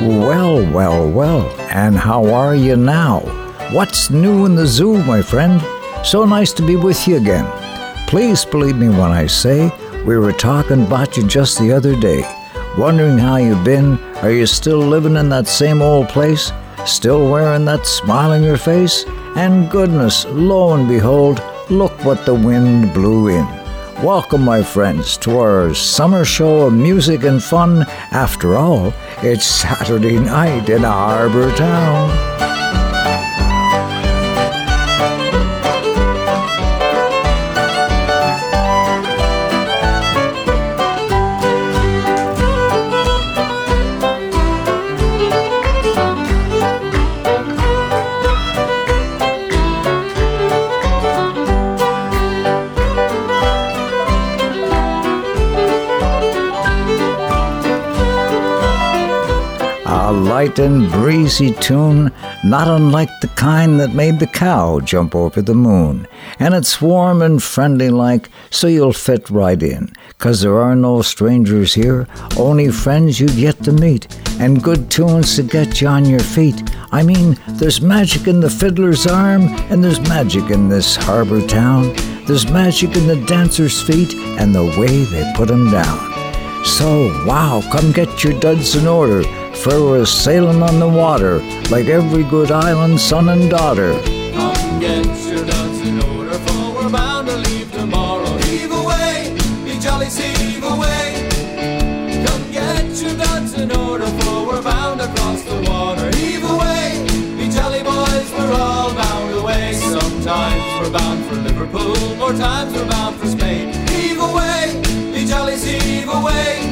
Well, well, well, and how are you now? What's new in the zoo, my friend? So nice to be with you again. Please believe me when I say we were talking about you just the other day. Wondering how you've been. Are you still living in that same old place? Still wearing that smile on your face? And goodness, lo and behold, look what the wind blew in. Welcome, my friends, to our summer show of music and fun. After all, it's Saturday night in Harbour Town. Light and breezy tune, not unlike the kind that made the cow jump over the moon. And it's warm and friendly-like, so you'll fit right in. 'Cause there are no strangers here, only friends you've yet to meet. And good tunes to get you on your feet. I mean, there's magic in the fiddler's arm, and there's magic in this harbour town. There's magic in the dancer's feet, and the way they put 'em down. So, wow, come get your duds in order, for we're sailing on the water, like every good island son and daughter. Come get your duds in order, for we're bound to leave tomorrow. Heave away, be jolly, heave away. Come get your duds in order, for we're bound across the water. Heave away, be jolly, boys, we're all bound away. Sometimes we're bound for Liverpool, more times we're bound for Spain. Heave away, be jolly, heave away.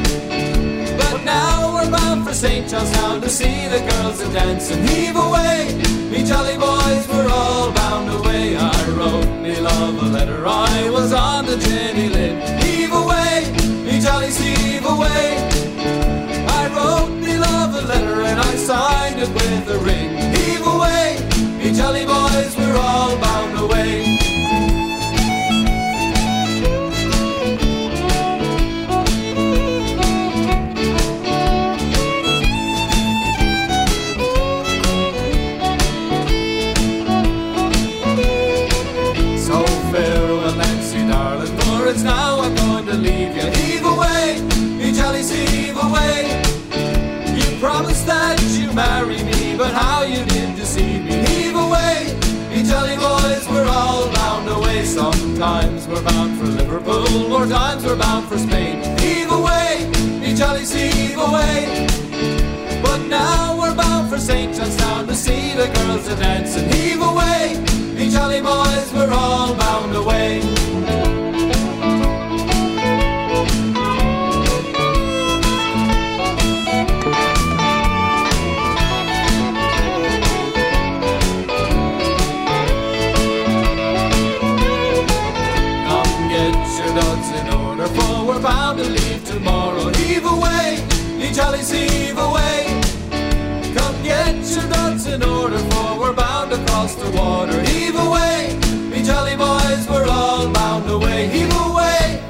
But now we're bound for St. John's Town to see the girls a dance and heave away. Me jolly boys, we're all bound away. I wrote me love a letter, I was on the Jenny Lind. Heave away, me jolly, heave away. I wrote me love a letter and I signed it with a ring. Heave away, me jolly boys, we're all bound away. Now I'm going to leave you. Heave away, me jollies, heave away. You promised that you'd marry me, but how you did deceive me. Heave away, me jolly boys, we're all bound away. Sometimes we're bound for Liverpool, more times we're bound for Spain. Heave away, me jollies, heave away. But now we're bound for St. John's Town to see the girls a dance and heave away, me jolly boys, we're all bound away. We're bound to leave tomorrow. Heave away, me jollies, heave away. Come get your duds in order, for we're bound across the water. Heave away, me jolly boys, we're all bound away. Heave away,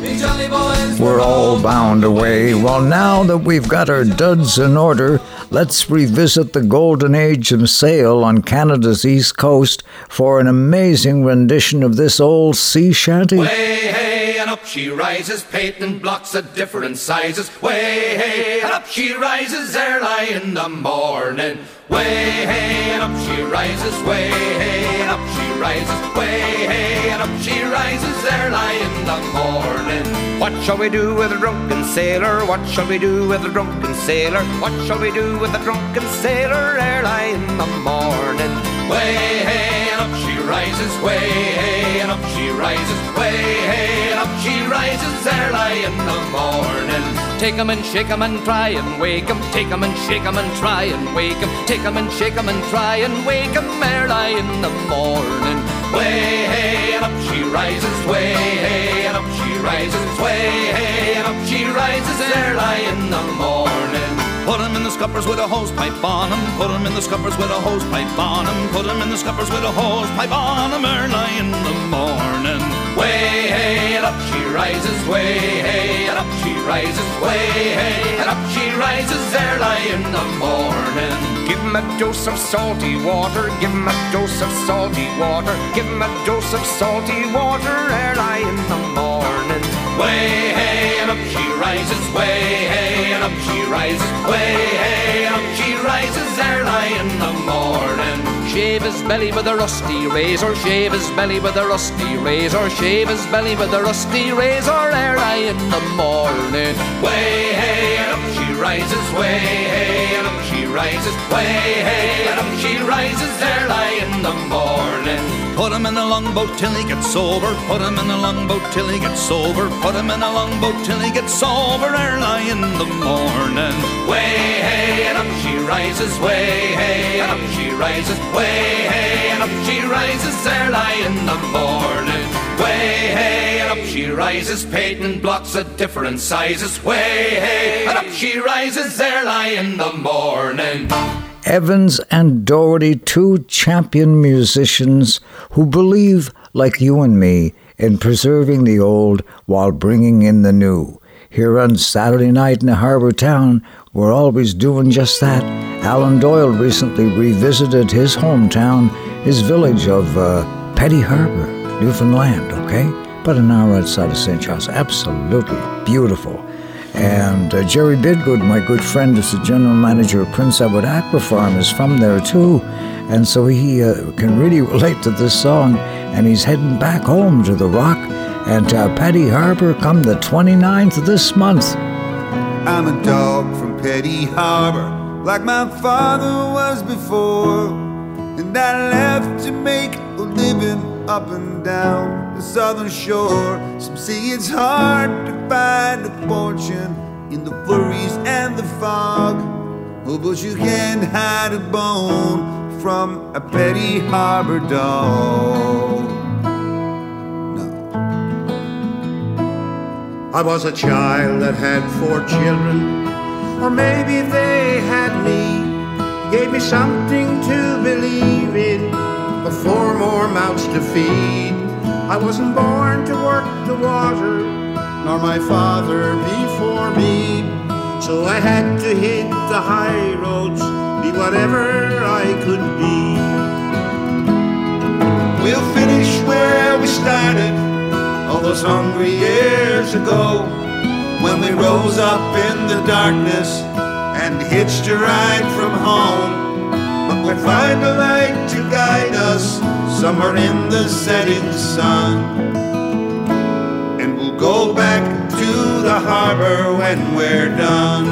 me jolly boys, we're all bound away. Well, now that we've got our duds in order, let's revisit the golden age of sail on Canada's east coast for an amazing rendition of this old sea shanty. Way, hey. And up she rises, patent blocks of different sizes. Way, hey, and up she rises, early in the morning. Way, hey, and up she rises. Way, hey, and up she rises. Way, hey, and up she rises, early in the morning. What shall we do with a drunken sailor? What shall we do with a drunken sailor? What shall we do with a drunken sailor, early in the morning? Way, hey, and up she rises, way, hey, and up she rises, way, hey, and up she rises, early in the morning. Take 'em and shake 'em and try and wake 'em, take 'em and shake 'em and try and wake 'em, take 'em and shake 'em and try and wake 'em, early in the morning. Way, hey, and up she rises, way, hey, and up she rises, way, hey, and up she rises, early in the morning. Put 'em in the scuppers with a hose pipe on 'em. Put 'em in the scuppers with a hose pipe on 'em. Put 'em in the scuppers with a hose pipe on 'em, early in the morning. Way, hey, up she rises, way hey, and up she rises, way hey, and up she rises early in the morning. Give 'em a dose of salty water, give 'em a dose of salty water, give 'em a dose of salty water early in the morning. Way hey, and up she rises, way hey, and up she rises, way hey, and up she rises early in the morning. Shave his belly with a rusty razor, shave his belly with a rusty razor, shave his belly with a rusty razor early in the morning. Way hey, and up she rises, way hey, and up she rises, way hey, and up she rises early in the morning. Put him in a longboat till he gets sober, put him in a longboat till he gets sober, put him in a longboat till he gets sober early in the morning. Way hey, and up she rises, way hey, and up she rises, way hey, and up she rises early in the morning. Way hey, and up she rises, patent blocks of different sizes, way hey, and up she rises early in the morning. Evans and Doherty, two champion musicians who believe, like you and me, in preserving the old while bringing in the new. Here on Saturday night in a harbour town, we're always doing just that. Alan Doyle recently revisited his hometown, his village of Petty Harbour, Newfoundland, okay? About an hour outside of St. John's. Absolutely beautiful. And Jerry Bidgood, my good friend, is the general manager of Prince Edward Aquafarm, is from there too. And so he can really relate to this song. And he's heading back home to the Rock and to Petty Harbour come the 29th of this month. I'm a dog from Petty Harbour, like my father was before. And I left to make a living up and down the southern shore. Some say it's hard to find a fortune in the flurries and the fog. Oh, but you can't hide a bone from a Petty Harbour dog. No. I was a child that had 4 children, or maybe they had me. Gave me something to believe in, but 4 more mouths to feed. I wasn't born to work the water, nor my father before me. So I had to hit the high roads, be whatever I could be. We'll finish where we started, all those hungry years ago, when we rose up in the darkness and hitched a ride from home. But we'll find a light to guide us somewhere in the setting sun, and we'll go back to the harbour when we're done.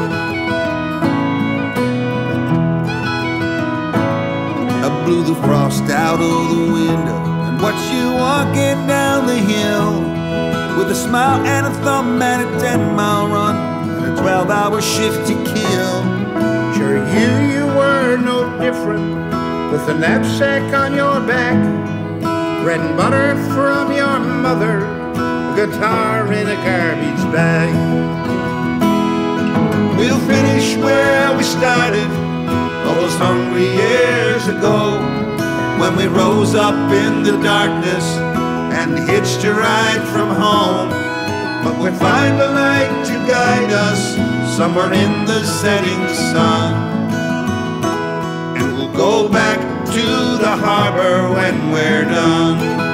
I blew the frost out of the window and watched you walking down the hill with a smile and a thumb and a 10-mile run and a 12-hour shift to kill. Sure, you were no different, with a knapsack on your back, bread and butter from your mother, a guitar in a garbage bag. We'll finish where we started, all those hungry years ago, when we rose up in the darkness and hitched a ride from home. But we'll find a light to guide us somewhere in the setting sun. Go back to the harbour when we're done.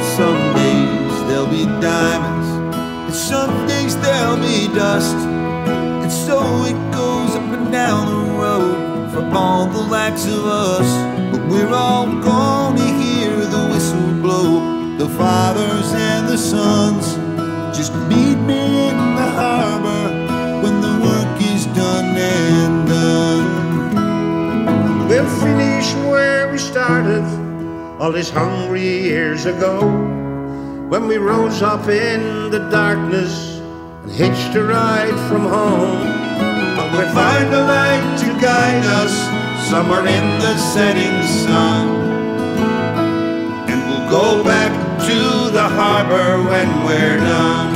Some days there'll be diamonds, some days there'll be dust, and so it goes up and down the road for all the likes of us. But we're all gonna hear the whistle blow, the fathers and the sons. Just meet me in the harbour when the work is done and done. We'll finish where we started all these hungry years ago, when we rose up in the darkness and hitched a ride from home. But we'll find a light to guide us somewhere in the setting sun, and we'll go back to the harbor when we're done.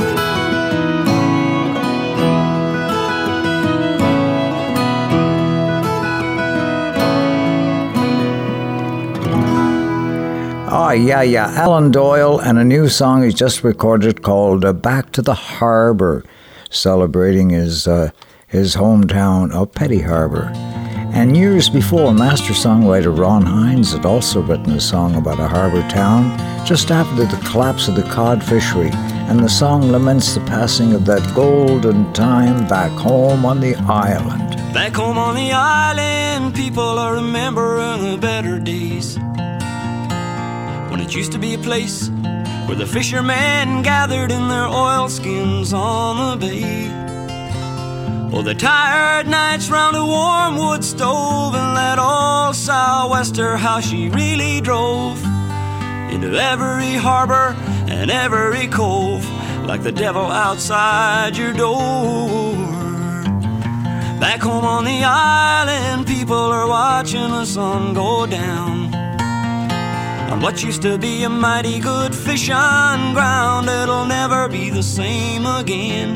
Oh, yeah, yeah. Alan Doyle and a new song he's just recorded called Back to the Harbour, celebrating his hometown of Petty Harbour. And years before, master songwriter Ron Hynes had also written a song about a harbour town just after the collapse of the cod fishery, and the song laments the passing of that golden time back home on the island. Back home on the island, people are remembering the better days, when it used to be a place where the fishermen gathered in their oilskins on the bay. Oh, the tired nights round a warm wood stove, and that old sou'wester, how she really drove into every harbor and every cove, like the devil outside your door. Back home on the island, people are watching the sun go down on what used to be a mighty good fishing ground. It'll never be the same again,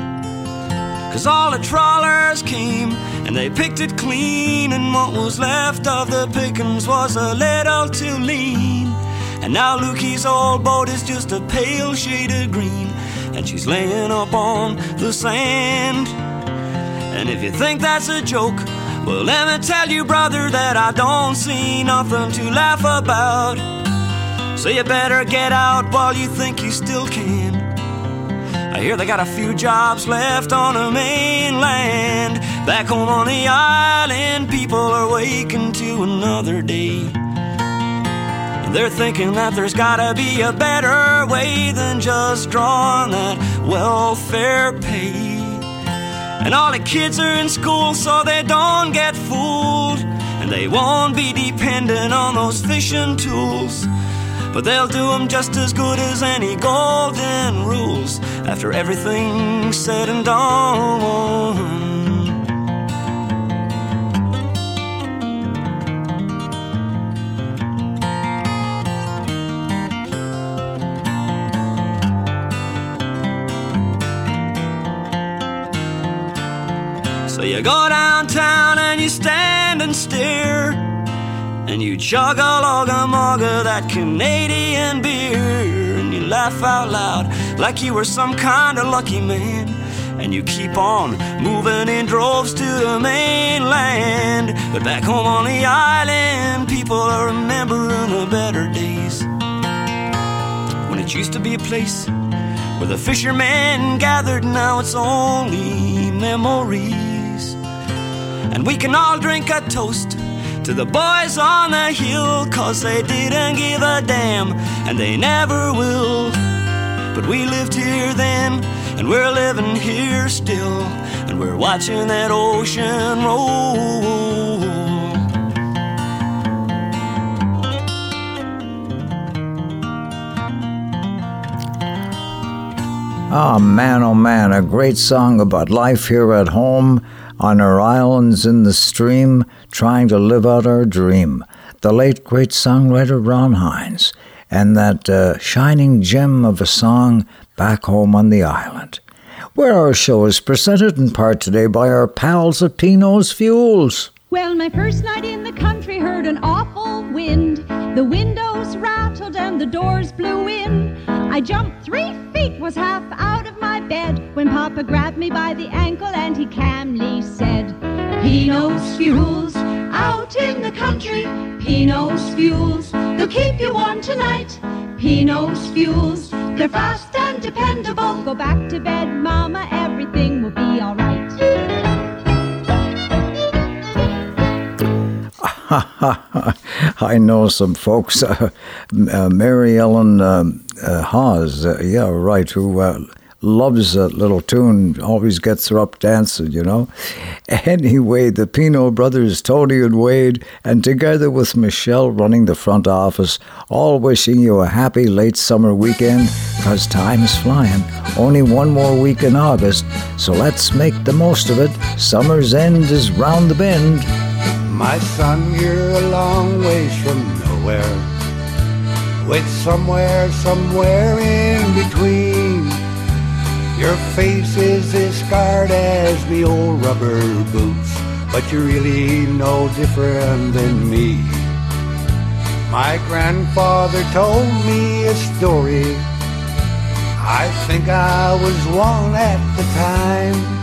'cause all the trawlers came and they picked it clean, and what was left of the pickings was a little too lean. And now Lukey's old boat is just a pale shade of green, and she's laying up on the sand. And if you think that's a joke, well, let me tell you, brother, that I don't see nothing to laugh about. So you better get out while you think you still can. I hear they got a few jobs left on the mainland. Back home on the island, people are waking to another day, and they're thinking that there's gotta be a better way than just drawing that welfare pay. And all the kids are in school so they don't get fooled, and they won't be dependent on those fishing tools, but they'll do them just as good as any golden rules after everything's said and done. So you go downtown and you stand and stare, and you chug a log-a-mog-a that Canadian beer, and you laugh out loud like you were some kind of lucky man, and you keep on moving in droves to the mainland. But back home on the island, people are remembering the better days, when it used to be a place where the fishermen gathered. Now it's only memories, and we can all drink a toast to the boys on the hill, 'cause they didn't give a damn, and they never will. But we lived here then, and we're living here still, and we're watching that ocean roll. Oh man, a great song about life here at home, on our islands in the stream, trying to live out our dream. The late, great songwriter Ron Hynes, and that shining gem of a song, Back Home on the Island, where our show is presented in part today by our pals at Pino's Fuels. Well, my first night in the country heard an awful wind. The windows rattled and the doors blew in. I jumped 3 feet, was half out of my bed, when Papa grabbed me by the ankle and he calmly said, Pino's Fuels, out in the country. Pino's Fuels, they'll keep you warm tonight. Pino's Fuels, they're fast and dependable. Go back to bed, Mama, everything will be all right. I know some folks, Mary Ellen Hawes, yeah, right, who loves that little tune, always gets her up dancing, you know. Anyway, the Pino brothers, Tony and Wade, and together with Michelle running the front office, all wishing you a happy late summer weekend, 'cause time's flying. Only one more week in August, so let's make the most of it. Summer's end is round the bend. My son, you're a long ways from nowhere, with somewhere in between. Your face is as scarred as me old rubber boots, but you're really no different than me. My grandfather told me a story, I think I was one at the time.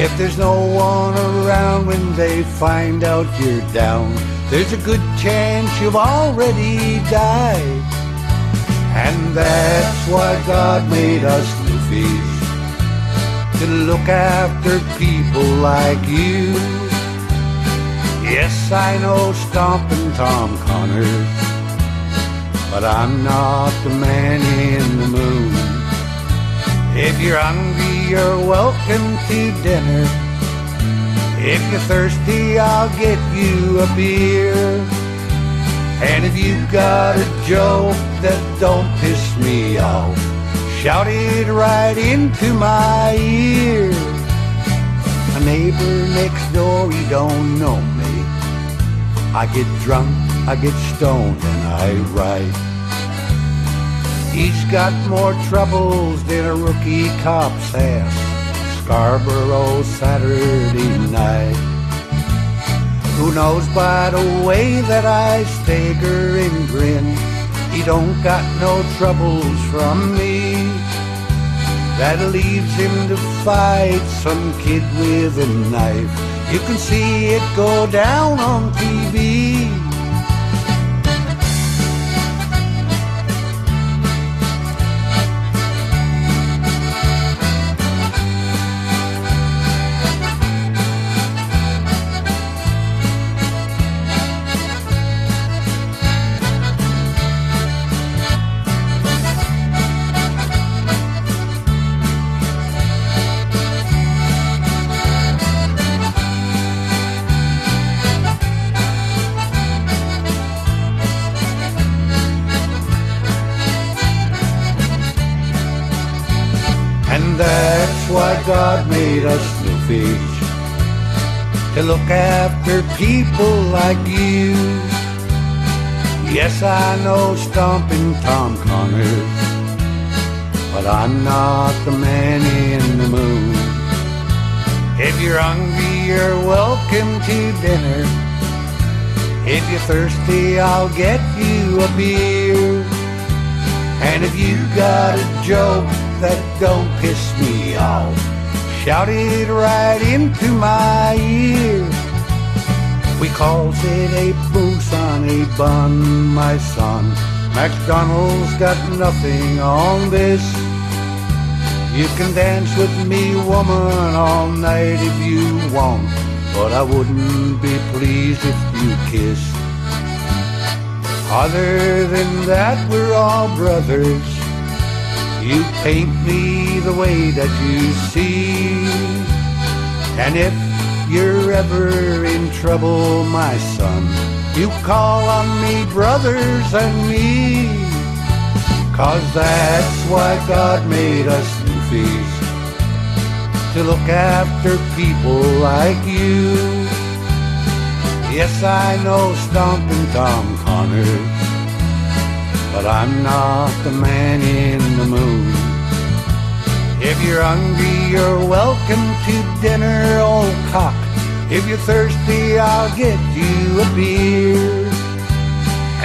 If there's no one around when they find out you're down, there's a good chance you've already died. And that's why God made us newfies, to look after people like you. Yes, I know Stompin' Tom Connors, but I'm not the man in the moon. If you're hungry, you're welcome to dinner. If you're thirsty, I'll get you a beer. And if you've got a joke that don't piss me off, shout it right into my ear. A neighbor next door, he don't know me. I get drunk, I get stoned, and I write. He's got more troubles than a rookie cop's ass, Scarborough Saturday night. Who knows by the way that I stagger and grin, he don't got no troubles from me. That leaves him to fight some kid with a knife. You can see it go down on TV. God made us newfies, to look after people like you. Yes, I know Stompin' Tom Connors, but I'm not the man in the moon. If you're hungry, you're welcome to dinner. If you're thirsty, I'll get you a beer. And if you've got a joke that don't piss me off, shout it right into my ear. We calls it a booze on a bun, my son. McDonald's got nothing on this. You can dance with me, woman, all night if you want, but I wouldn't be pleased if you kissed. Other than that, we're all brothers. You paint me the way that you see. And if you're ever in trouble, my son, you call on me, brothers and me. 'Cause that's why God made us newfies, to look after people like you. Yes, I know Stompin' Tom Connors, but I'm not the man in the moon. If you're hungry, you're welcome to dinner, old cock. If you're thirsty, I'll get you a beer.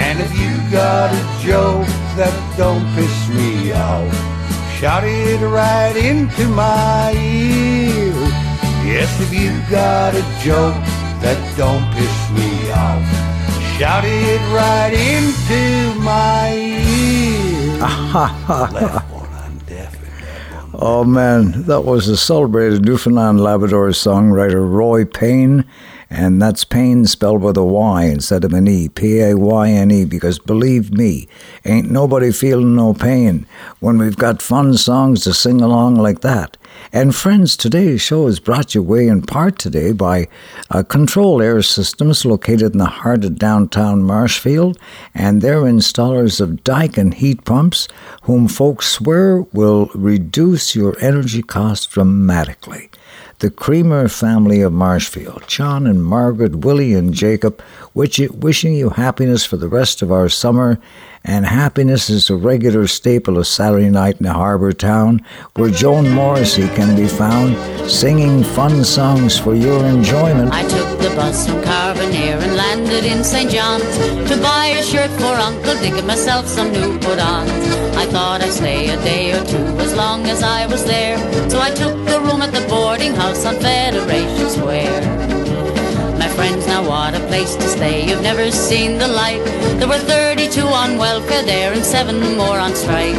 And if you got a joke that don't piss me off, shout it right into my ear. Yes, if you got a joke that don't piss me off, shout it right into my ear. Left one, I'm deaf. Oh man, that was the celebrated Newfoundland Labrador songwriter Roy Payne, and that's Payne spelled with a Y instead of an E, Payne, because believe me, ain't nobody feeling no pain when we've got fun songs to sing along like that. And friends, today's show is brought your way in part today by Control Air Systems, located in the heart of downtown Marshfield, and they're installers of Daikin heat pumps, whom folks swear will reduce your energy costs dramatically. the Creamer family of Marshfield, John and Margaret, Willie and Jacob, wishing you happiness for the rest of our summer. And happiness is a regular staple of Saturday night in a harbour town, where Joan Morrissey can be found singing fun songs for your enjoyment. I took the bus from Carbonear and landed in St. John's to buy a shirt for Uncle Dick and myself some new put-ons. I thought I'd stay a day or two as long as I was there, so I took the room at the boarding house on Federation Square. My friends, now what a place to stay, you've never seen the like. There were 32 on welfare there and 7 more on strike.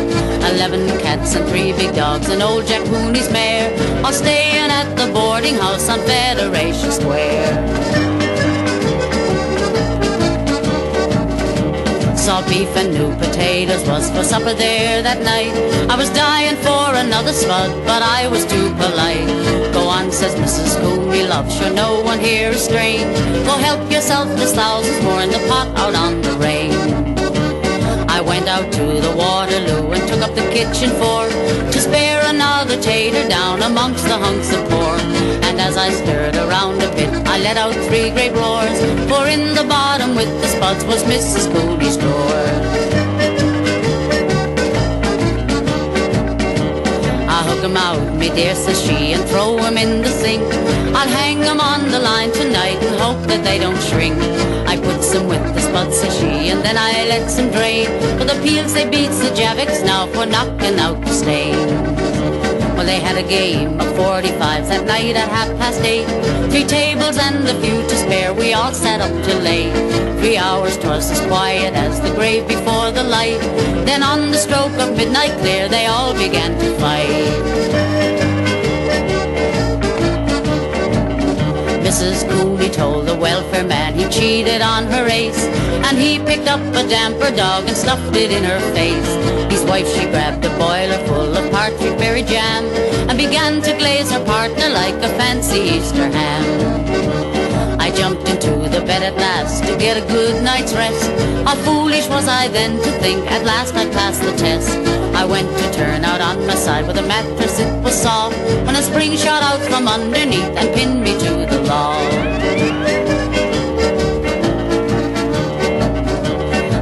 11 cats and 3 big dogs and old Jack Mooney's mare, all staying at the boarding house on Federation Square. Saw beef and new potatoes was for supper there that night. I was dying for another slug, but I was too polite. Go on, says Mrs. Cooney, love, sure no one here is strange. Go help yourself, there's thousands more in the pot out on the rain. I went out to the Waterloo and took up the kitchen fork to spare another tater down amongst the hunks of pork. And as I stirred around a bit, I let out 3 great roars, for in the bottom with the spuds was Mrs. Cooney's drawer. I'll hook 'em out, me dear, says she, and throw 'em in the sink. I'll hang 'em on the line tonight and hope that they don't shrink. I put some with the spuds, says she, and then I let some drain. For the peels they beats the javicks now for knocking out the stain. Well, they had a game of 45s that night at 8:30. 3 tables and a few to spare, we all sat up till late. 3 hours 'twas as quiet as the grave before the light. Then on the stroke of midnight clear, they all began to fight. Mrs. Cooney told the welfare man he cheated on her race, and he picked up a damper dog and stuffed it in her face. His wife, she grabbed a boiler full of partridge berry jam and began to glaze her partner like a fancy Easter ham. I jumped into the bed at last to get a good night's rest. How foolish was I then to think at last I'd pass the test. I went to turn out on my side with a mattress, it was soft, when a spring shot out from underneath and pinned me to the wall.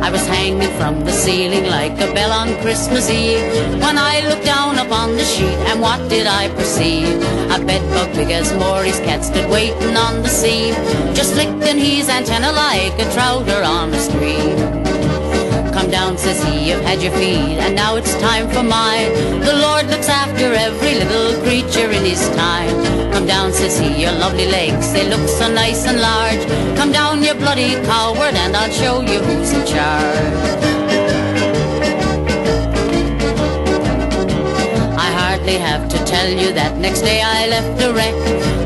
I was hanging from the ceiling like a bell on Christmas Eve, when I looked down upon the sheet, and what did I perceive? A bedbug big as Maury's cat stood waiting on the seam, just licking his antenna like a trouter on a stream. Come down, says he, you've had your feed, and now it's time for mine. The Lord looks after every little creature in his time. Come down, says he, your lovely legs, they look so nice and large. Come down, you bloody coward, and I'll show you who's in charge. They have to tell you that next day I left a wreck,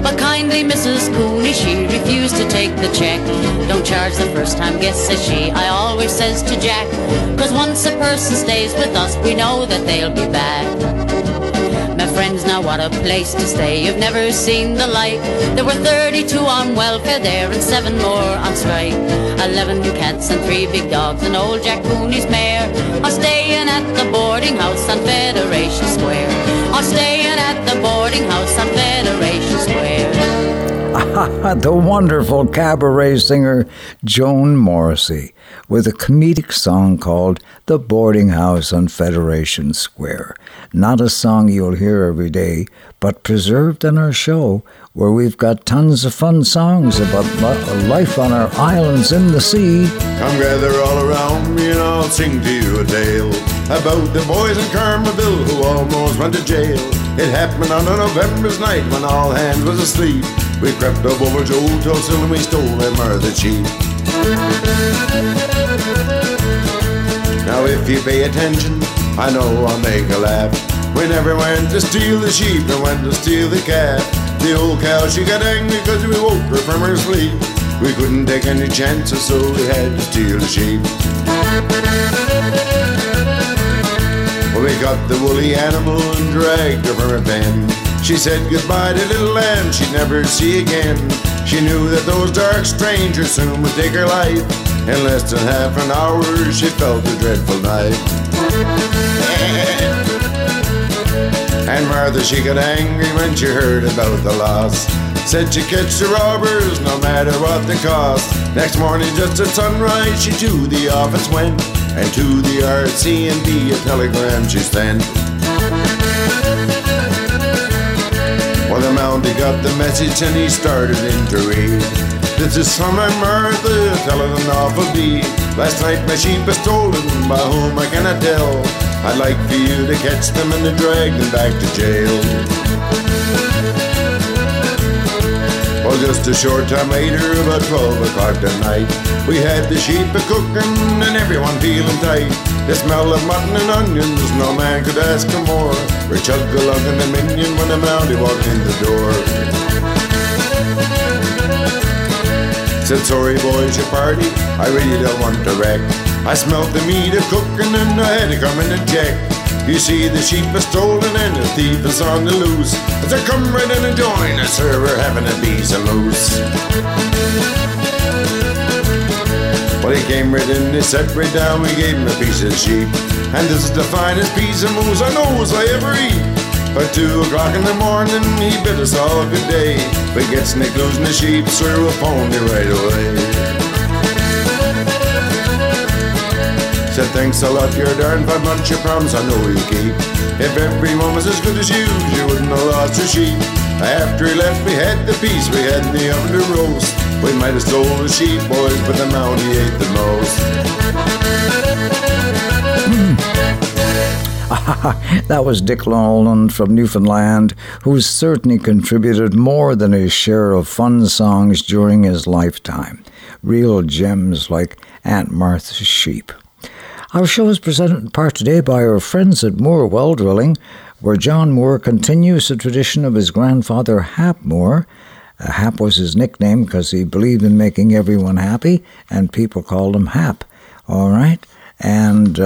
but kindly Mrs. Cooney, she refused to take the check. Don't charge the first time guess, says she, I always says to Jack, 'cause once a person stays with us, we know that they'll be back. My friends, now what a place to stay, you've never seen the like. There were 32 on welfare there and 7 more on strike. 11 cats and 3 big dogs and old Jack Cooney's mare are staying at the boarding house on Federation Square. Are staying at the boarding house on Federation Square. The wonderful cabaret singer Joan Morrissey, with a comedic song called The Boarding House on Federation Square. Not a song you'll hear every day, but preserved in our show, where we've got tons of fun songs about life on our islands in the sea. Come gather all around me and I'll sing to you a tale about the boys in Carmerville who almost went to jail. It happened on a November's night when all hands was asleep. We crept up over Joe Tulsil and we stole him or the sheep. Now if you pay attention, I know I'll make a laugh. We never went to steal the sheep, nor went to steal the calf. The old cow, she got angry 'cause we woke her from her sleep. We couldn't take any chances, so we had to steal the sheep. Well, we got the woolly animal and dragged her from her pen. She said goodbye to little lamb she'd never see again. She knew that those dark strangers soon would take her life. In less than half an hour, she felt the dreadful knife. And Martha, she got angry when she heard about the loss. Said she catch the robbers, no matter what the cost. Next morning, just at sunrise, she to the office went, and to the RCMP a telegram she sent. Well, the Mountie got the message and he started in to read. This is from my Martha, telling an awful bee. Last night my sheep was stolen, by whom I cannot tell. I'd like for you to catch them and to drag them back to jail. Well, just a short time later, about 12 o'clock at night, we had the sheep a-cooking and everyone feeling tight. The smell of mutton and onions, no man could ask for more. We chug-a-lug and a minion when a Mountie walked in the door. Said, sorry boys, your party, I really don't want to wreck. I smelled the meat a-cooking and I had to come in and check. You see, the sheep are stolen and the thief is on the loose. As I come right in and join us, sir, we're having a piece of loose. Well, he came right in, he sat right down, we gave him a piece of sheep. And this is the finest piece of moose I knows I ever eat. But 2 o'clock in the morning, he bid us all good day. But gets Nick losing the sheep, sir, we'll phone you right away. Said, thanks a lot, you're darn fine bunch, your promise I know you keep. If everyone was as good as you, you wouldn't have lost your sheep. After he left, we had the piece we had in the oven to roast. We might have stolen the sheep, boys, but the Mountie ate the most. That was Dick Lowland from Newfoundland, who certainly contributed more than his share of fun songs during his lifetime. Real gems like Aunt Martha's Sheep. Our show is presented in part today by our friends at Moore Well Drilling, where John Moore continues the tradition of his grandfather Hap Moore. Hap was his nickname because he believed in making everyone happy, and people called him Hap. All right, and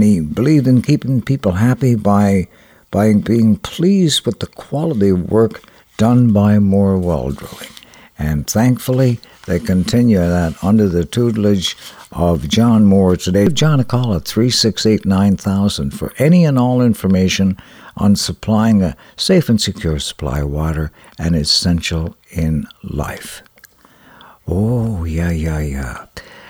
he believed in keeping people happy by being pleased with the quality of work done by Moore Well Drilling, and thankfully they continue that under the tutelage of John Moore today. Give John a call at 368-9000 for any and all information on supplying a safe and secure supply of water and essential in life. Oh, yeah.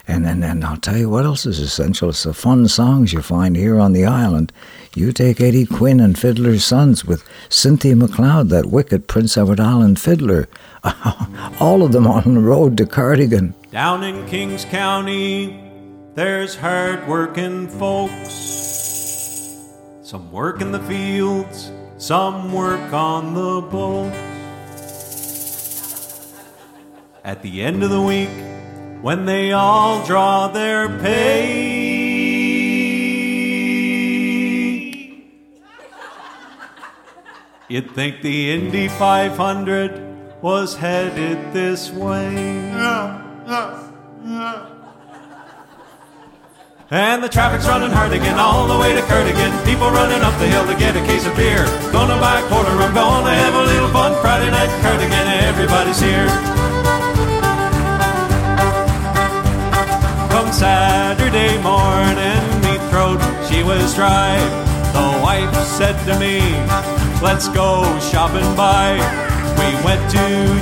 And I'll tell you what else is essential. It's the fun songs you find here on the island. You take Eddie Quinn and Fiddler's Sons with Cynthia MacLeod, that wicked Prince Edward Island fiddler. All of them on the road to Cardigan. Down in Kings County, there's hard-working folks. Some work in the fields, some work on the boats. At the end of the week, when they all draw their pay, you'd think the Indy 500 was headed this way. And the traffic's running hard again, all the way to Kurtigan. People running up the hill to get a case of beer. Gonna buy a quarter, I'm gonna have a little fun. Friday night Kurtigan, everybody's here. Come Saturday morning, me throat, she was dry. The wife said to me, let's go shopping by. We went to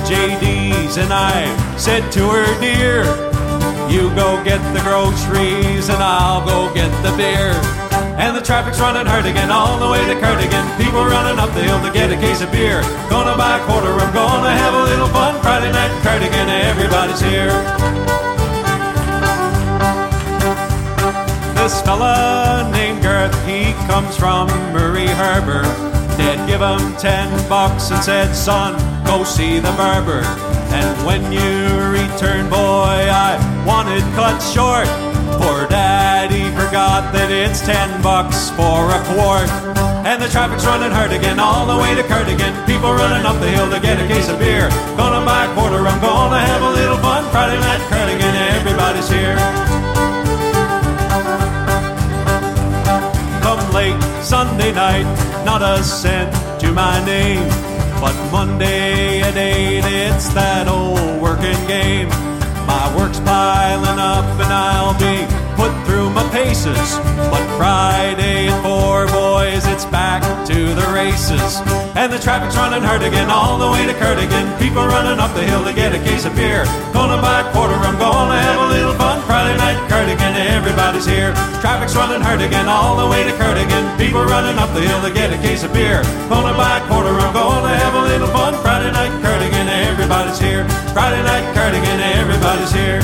JD's and I said to her, dear, you go get the groceries and I'll go get the beer. And the traffic's running hard again, all the way to Cardigan. People running up the hill to get a case of beer. Gonna buy a quarter, I'm gonna have a little fun. Friday night in Cardigan, everybody's here. This fella named Garth, he comes from Murray Harbour. Dad give him $10 and said, son, go see the barber. And when you return, boy, I wanted cut short. Poor daddy forgot that it's $10 for a quart. And the traffic's running hard again, all the way to Kurtigan. People running up the hill to get a case of beer. Gonna buy a quarter, I'm gonna have a little fun. Friday night Kurtigan, everybody's here. Come late Sunday night, not a cent to my name. But Monday at 8, it's that old working game. My work's piling up and I'll be put through my paces. But Friday at 4, boy, boys, it's back to the races. And the traffic's running hard again, all the way to Cardigan. People running up the hill to get a case of beer. Gonna buy a quarter, I'm gonna have a little fun. Friday night, Cardigan, everybody's here. Traffic's running hard again, all the way to Cardigan. People running up the hill to get a case of beer. Gonna buy a quarter, I'm gonna have a little fun. Friday night, Cardigan, everybody's here. Friday night, Cardigan, everybody's here.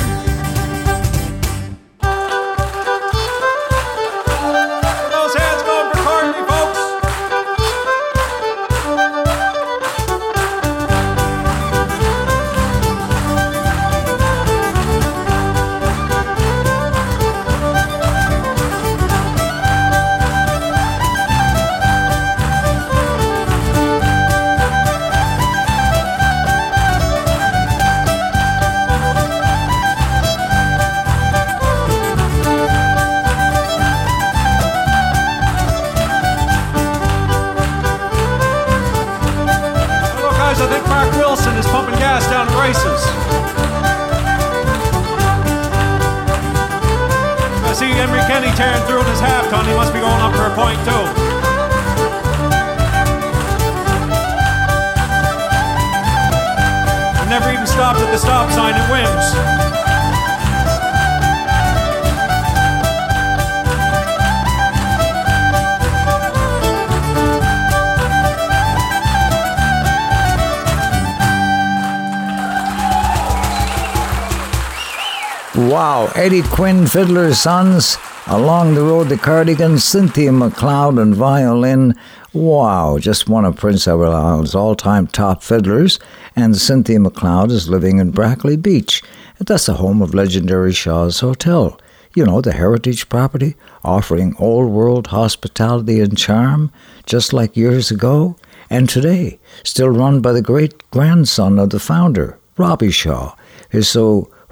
Wow, Eddie Quinn, Fiddler's Sons, Along the Road to Cardigan, Cynthia MacLeod and violin. Wow, just one of Prince Edward Island's all-time top fiddlers, and Cynthia MacLeod is living in Brackley Beach. That's the home of legendary Shaw's Hotel. You know, the heritage property, offering old-world hospitality and charm, just like years ago and today, still run by the great-grandson of the founder, Robbie Shaw.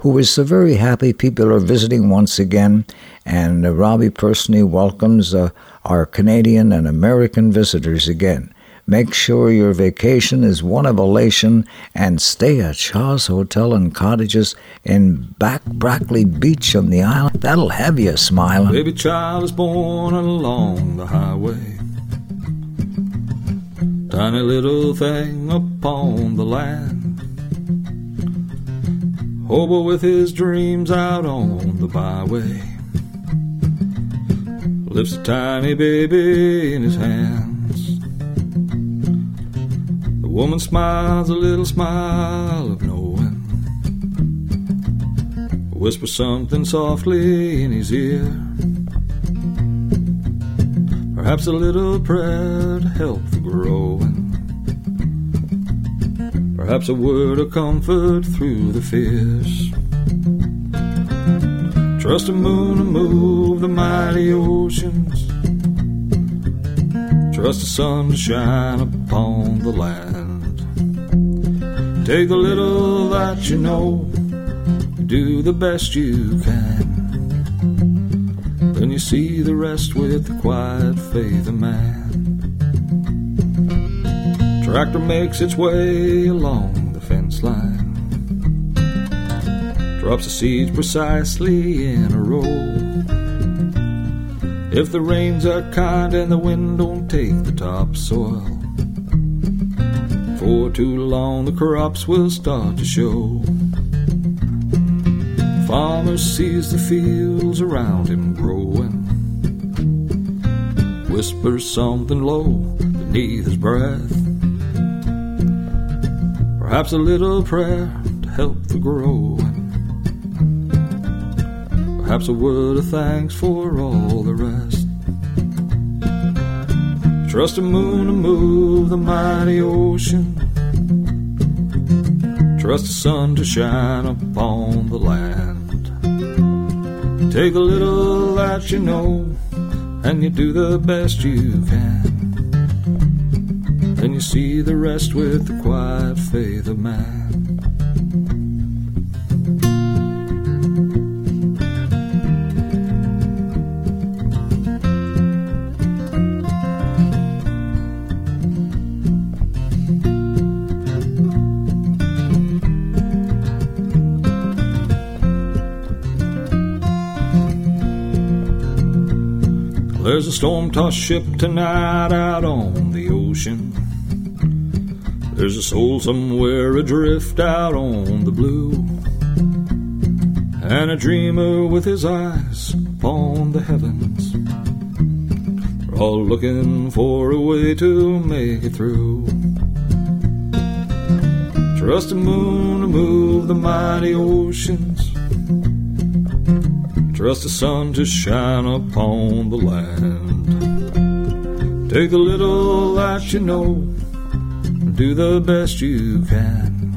Who is so very happy people are visiting once again, and Robbie personally welcomes our Canadian and American visitors again. Make sure your vacation is one of elation and stay at Shaw's Hotel and Cottages in Brackley Beach on the island. That'll have you smiling. Baby child is born along the highway, tiny little thing upon the land, hobo with his dreams out on the byway, lifts a tiny baby in his hands. The woman smiles a little smile of knowing, whispers something softly in his ear, perhaps a little prayer to help the growing, perhaps a word of comfort through the fears. Trust the moon to move the mighty oceans, trust the sun to shine upon the land. Take the little that you know, do the best you can, then you see the rest with the quiet faith of man. Tractor makes its way along the fence line, drops the seeds precisely in a row. If the rains are kind and the wind don't take the topsoil, for too long the crops will start to show. The farmer sees the fields around him growing, whispers something low beneath his breath, perhaps a little prayer to help the growing, perhaps a word of thanks for all the rest. Trust the moon to move the mighty ocean, trust the sun to shine upon the land. Take the little that you know, and you do the best you can, and you see the rest with the quiet faith of man. There's a storm-tossed ship tonight out on the ocean. There's a soul somewhere adrift out on the blue, and a dreamer with his eyes upon the heavens. We're all looking for a way to make it through. Trust the moon to move the mighty oceans. Trust the sun to shine upon the land. Take the little that you know, do the best you can.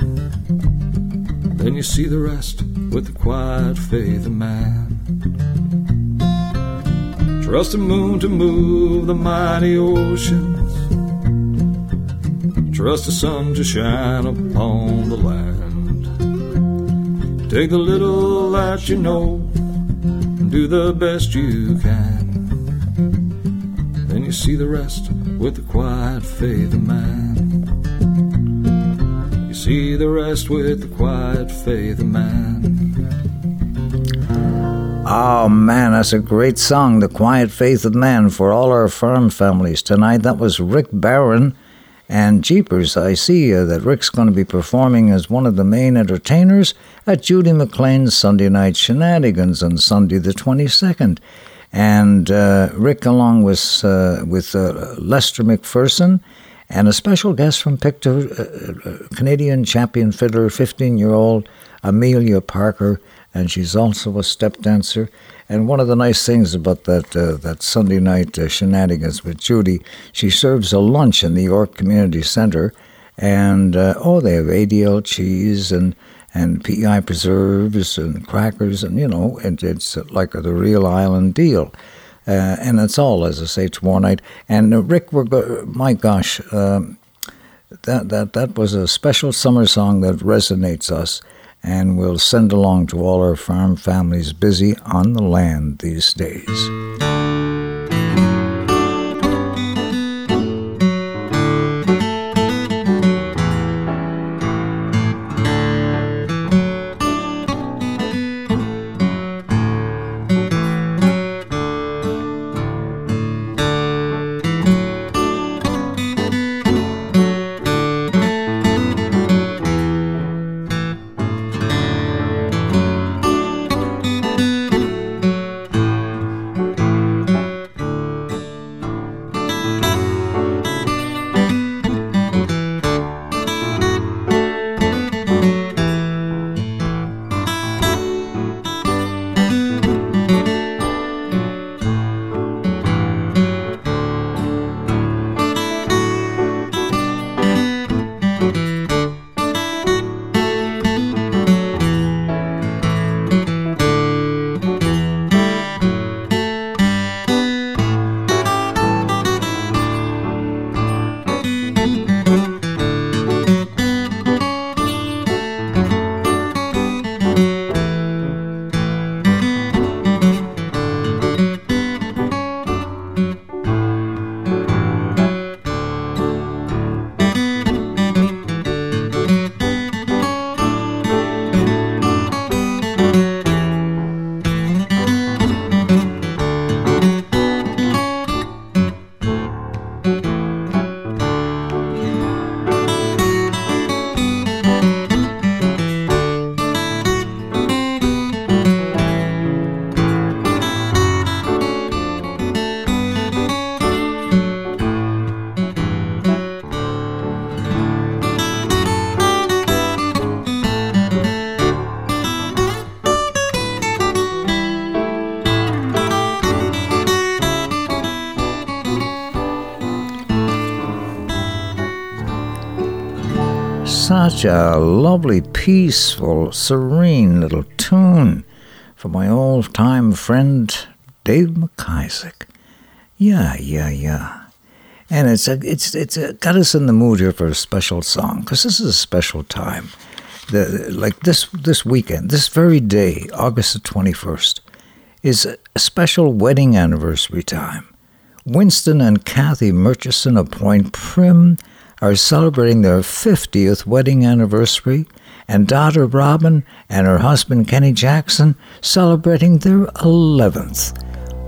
Then you see the rest with the quiet faith of man. Trust the moon to move the mighty oceans. Trust the sun to shine upon the land. Take the little that you know, do the best you can. Then you see the rest with the quiet faith of man. You see the rest with the quiet faith of man. Oh man, that's a great song, The Quiet Faith of Man, for all our farm families tonight. That was Rick Barron. And jeepers, I see that Rick's going to be performing as one of the main entertainers at Judy McLean's Sunday Night Shenanigans on Sunday the 22nd. And Rick, along with Lester McPherson, and a special guest from Canadian champion fiddler, 15-year-old Amelia Parker, and she's also a step dancer. And one of the nice things about that Sunday night shenanigans with Judy, she serves a lunch in the York Community Center, and they have ADL cheese and PEI preserves and crackers, and it's like the real island deal. And that's all, as I say, tomorrow night. And Rick, my gosh, that was a special summer song that resonates us. And we'll send along to all our farm families busy on the land these days. Such a lovely, peaceful, serene little tune for my old-time friend Dave McIsaac. Yeah. And it's got us in the mood here for a special song, because this is a special time. This weekend, this very day, August the 21st, is a special wedding anniversary time. Winston and Kathy Murchison of Point Prim are celebrating their 50th wedding anniversary, and daughter Robin and her husband Kenny Jackson celebrating their 11th.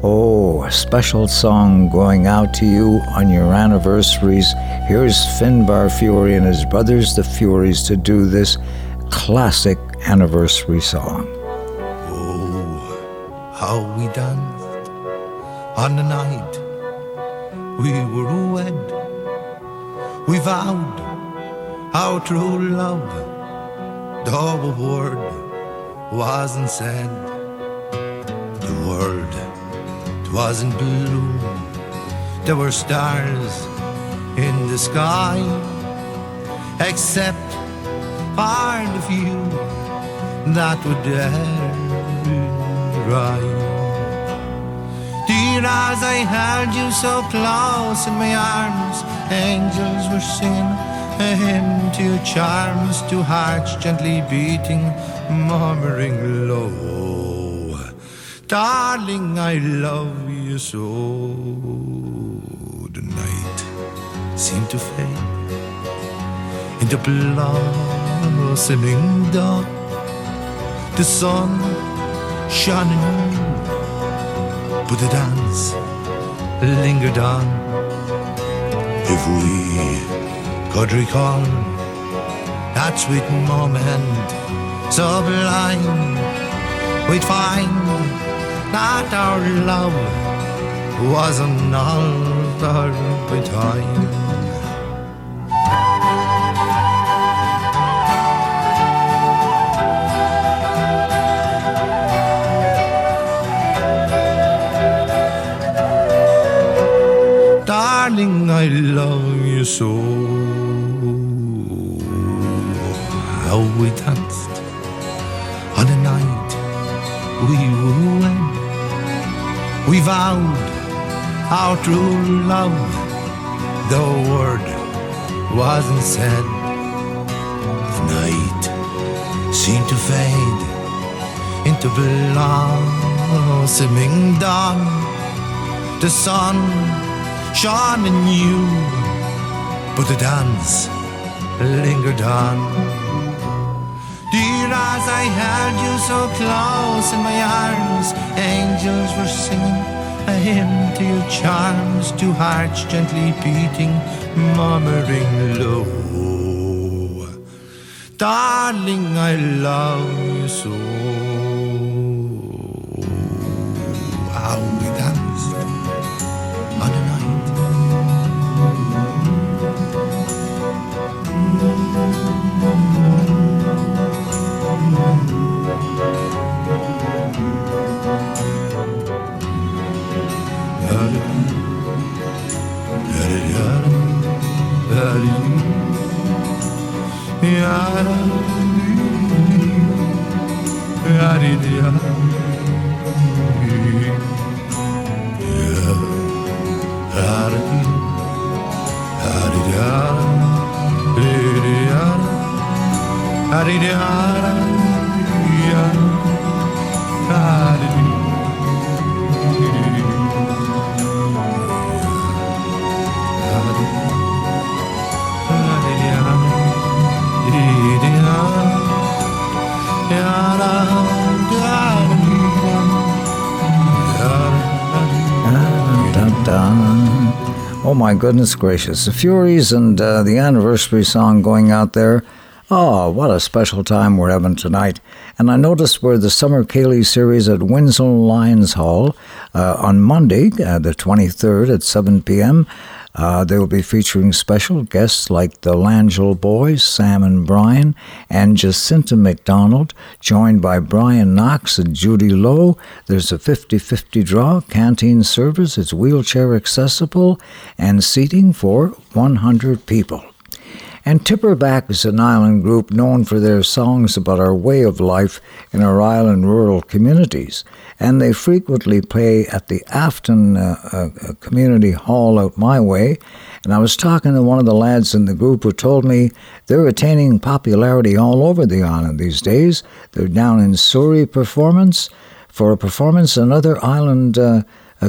Oh, a special song going out to you on your anniversaries. Here's Finbar Fury and his brothers, the Furies, to do this classic anniversary song. Oh, how we danced on the night we were wed. We vowed our true love, though a word wasn't said. The world wasn't blue, there were stars in the sky, except for the few that would dare right. Dear, as I held you so close in my arms, angels were singing a hymn to your charms, to hearts gently beating, murmuring low. Darling, I love you so. The night seemed to fade into blossoming dawn. The sun shining, but the dance lingered on. If we could recall that sweet moment sublime, we'd find that our love wasn't altered by time. Darling, I love you so. How we danced on the night we wed. We vowed our true love, the word wasn't said. The night seemed to fade into blossoming dawn. The sun shone anew, but the dance lingered on. Dear, as I held you so close in my arms, angels were singing a hymn to your charms, to hearts gently beating, murmuring low. Darling, I love you so. How we danced on the night. My goodness gracious, the Furies and the anniversary song going out there. Oh, what a special time we're having tonight. And I noticed we're the Summer Cayley series at Winslow Lions Hall on Monday, the 23rd at 7 p.m. They will be featuring special guests like the Langell Boys, Sam and Brian, and Jacinta McDonald, joined by Brian Knox and Judy Lowe. There's a 50-50 draw, canteen service, it's wheelchair accessible, and seating for 100 people. And Tipperback is an island group known for their songs about our way of life in our island rural communities. And they frequently play at the Afton Community Hall out my way. And I was talking to one of the lads in the group who told me they're attaining popularity all over the island these days. They're down in Surrey for a performance, and other island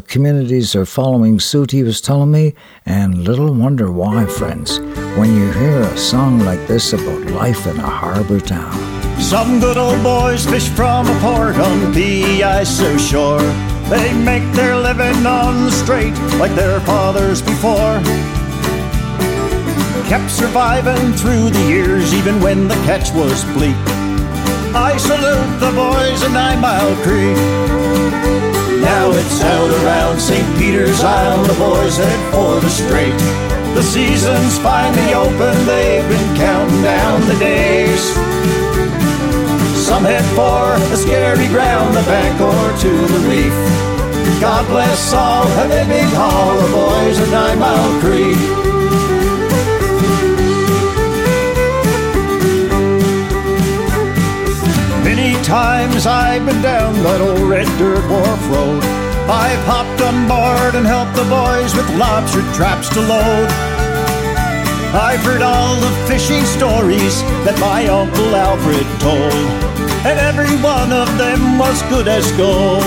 communities are following suit, he was telling me, and little wonder why, friends, when you hear a song like this about life in a harbour town. Some good old boys fish from a port on the ice so shore, They make their living on the straight like their fathers before. Kept surviving through the years even when the catch was bleak. I salute the boys in 9 Mile Creek. Now it's out around St. Peter's Isle, the boys head for the strait. The season's finally open, they've been counting down the days. Some head for the scary ground, the bank or to the reef. God bless all, and a big haul, the boys at 9 Mile Creek. Many times I've been down that old red dirt wharf road. I've hopped on board and helped the boys with lobster traps to load. I've heard all the fishing stories that my Uncle Alfred told, and every one of them was good as gold.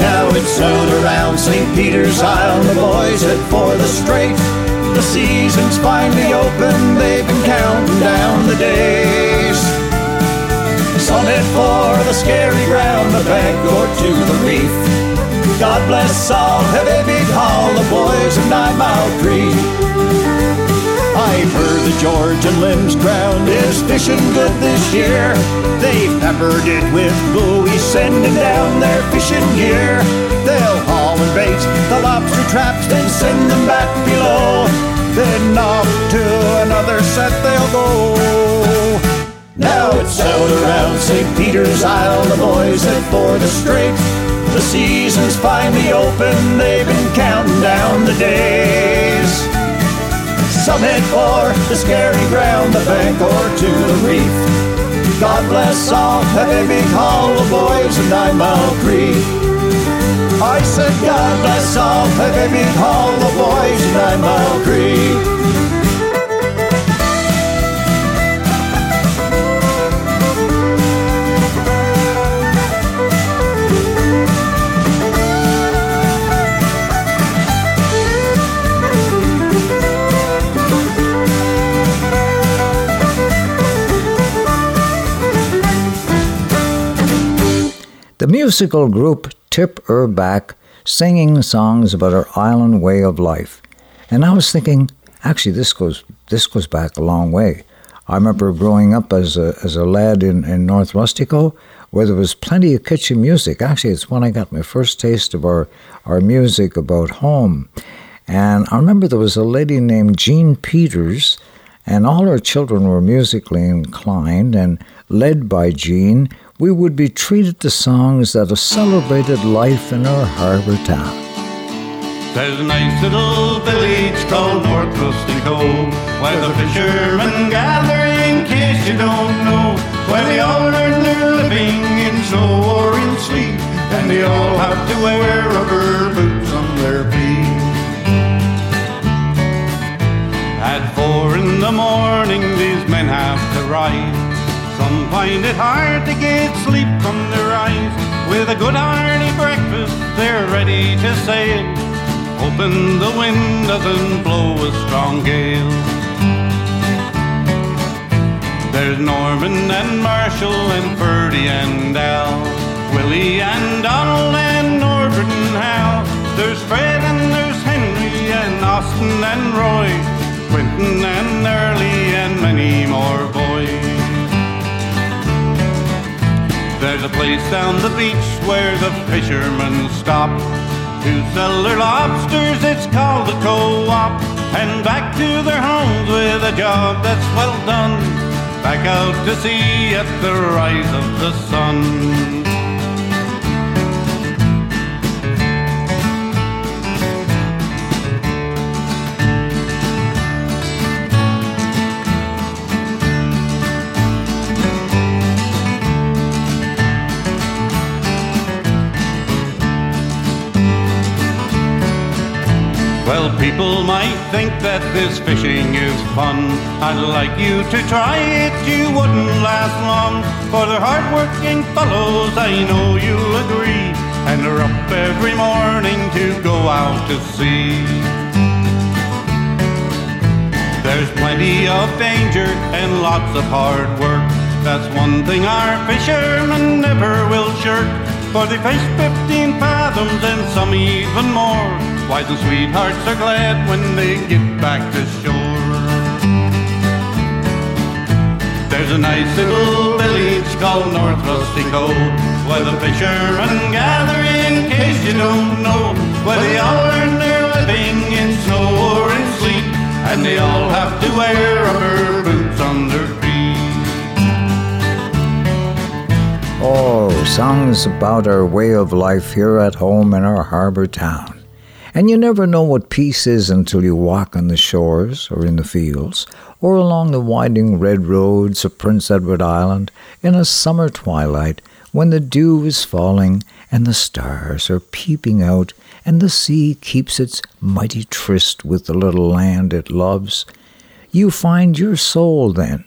Now it's out around St. Peter's Isle, the boys head for the strait. The season's finally open, they've been counting down the days. Some head for the scary ground, the bank or to the reef. God bless all, have a big haul, the boys of 9 Mile Creek. I've heard the George and Lim's ground is fishing good this year. They've peppered it with buoys, sending down their fishing gear. They'll haul and bait the lobster traps, then send them back below. Then off to another set they'll go. Now it's out around St. Peter's Isle, the boys head for the strait. The season's finally open, they've been counting down the days. Some head for the scary ground, the bank or to the reef. God bless all, have a big haul, the boys of 9 Mile Creek. I said God bless all, have a big haul, the boys of 9 Mile Creek. The musical group Tipperback singing songs about our island way of life. And I was thinking, actually, this goes back a long way. I remember growing up as a lad in North Rustico, where there was plenty of kitchen music. Actually, it's when I got my first taste of our music about home. And I remember there was a lady named Jean Peters, and all her children were musically inclined, and led by Jean, we would be treated to songs that have celebrated life in our harbour town. There's a nice little village called North Rustico, where the fishermen gather, in case you don't know, where they all earn their living in show or in sleep, and they all have to wear rubber boots on their feet. At 4 a.m, these men have to rise. Some find it hard to get sleep from their eyes. With a good hearty breakfast, they're ready to sail. Hoping the wind doesn't blow a strong gale. There's Norman and Marshall and Ferdy and Al, Willie and Donald and Norbert and Hal. There's Fred and there's Henry and Austin and Roy, Quentin and Early and many more boys. There's a place down the beach where the fishermen stop to sell their lobsters, it's called the Co-op. And back to their homes with a job that's well done, back out to sea at the rise of the sun. Well, people might think that this fishing is fun. I'd like you to try it, you wouldn't last long. For the hard-working fellows, I know you'll agree, and they're up every morning to go out to sea. There's plenty of danger and lots of hard work. That's one thing our fishermen never will shirk. For they fish 15 fathoms and some even more. Why the sweethearts are glad when they get back to shore. There's a nice little village called North Rustico, where the fishermen gather in case you don't know. Where they all earn their living in snow or in sleet, and they all have to wear rubber boots on their feet. Oh, songs about our way of life here at home in our harbour town. And you never know what peace is until you walk on the shores or in the fields or along the winding red roads of Prince Edward Island in a summer twilight when the dew is falling and the stars are peeping out and the sea keeps its mighty tryst with the little land it loves. You find your soul then.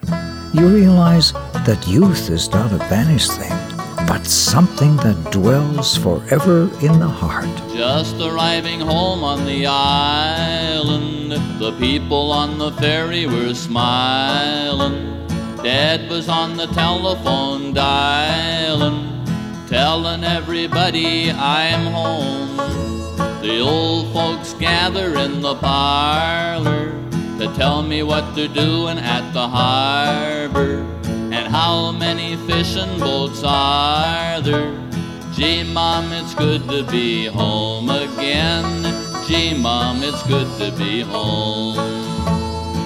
You realize that youth is not a vanished thing, but something that dwells forever in the heart. Just arriving home on the island, the people on the ferry were smiling. Dad was on the telephone dialing, telling everybody I'm home. The old folks gather in the parlor to tell me what they're doing at the harbor. And how many fishing boats are there? Gee, Mom, it's good to be home again. Gee, Mom, it's good to be home.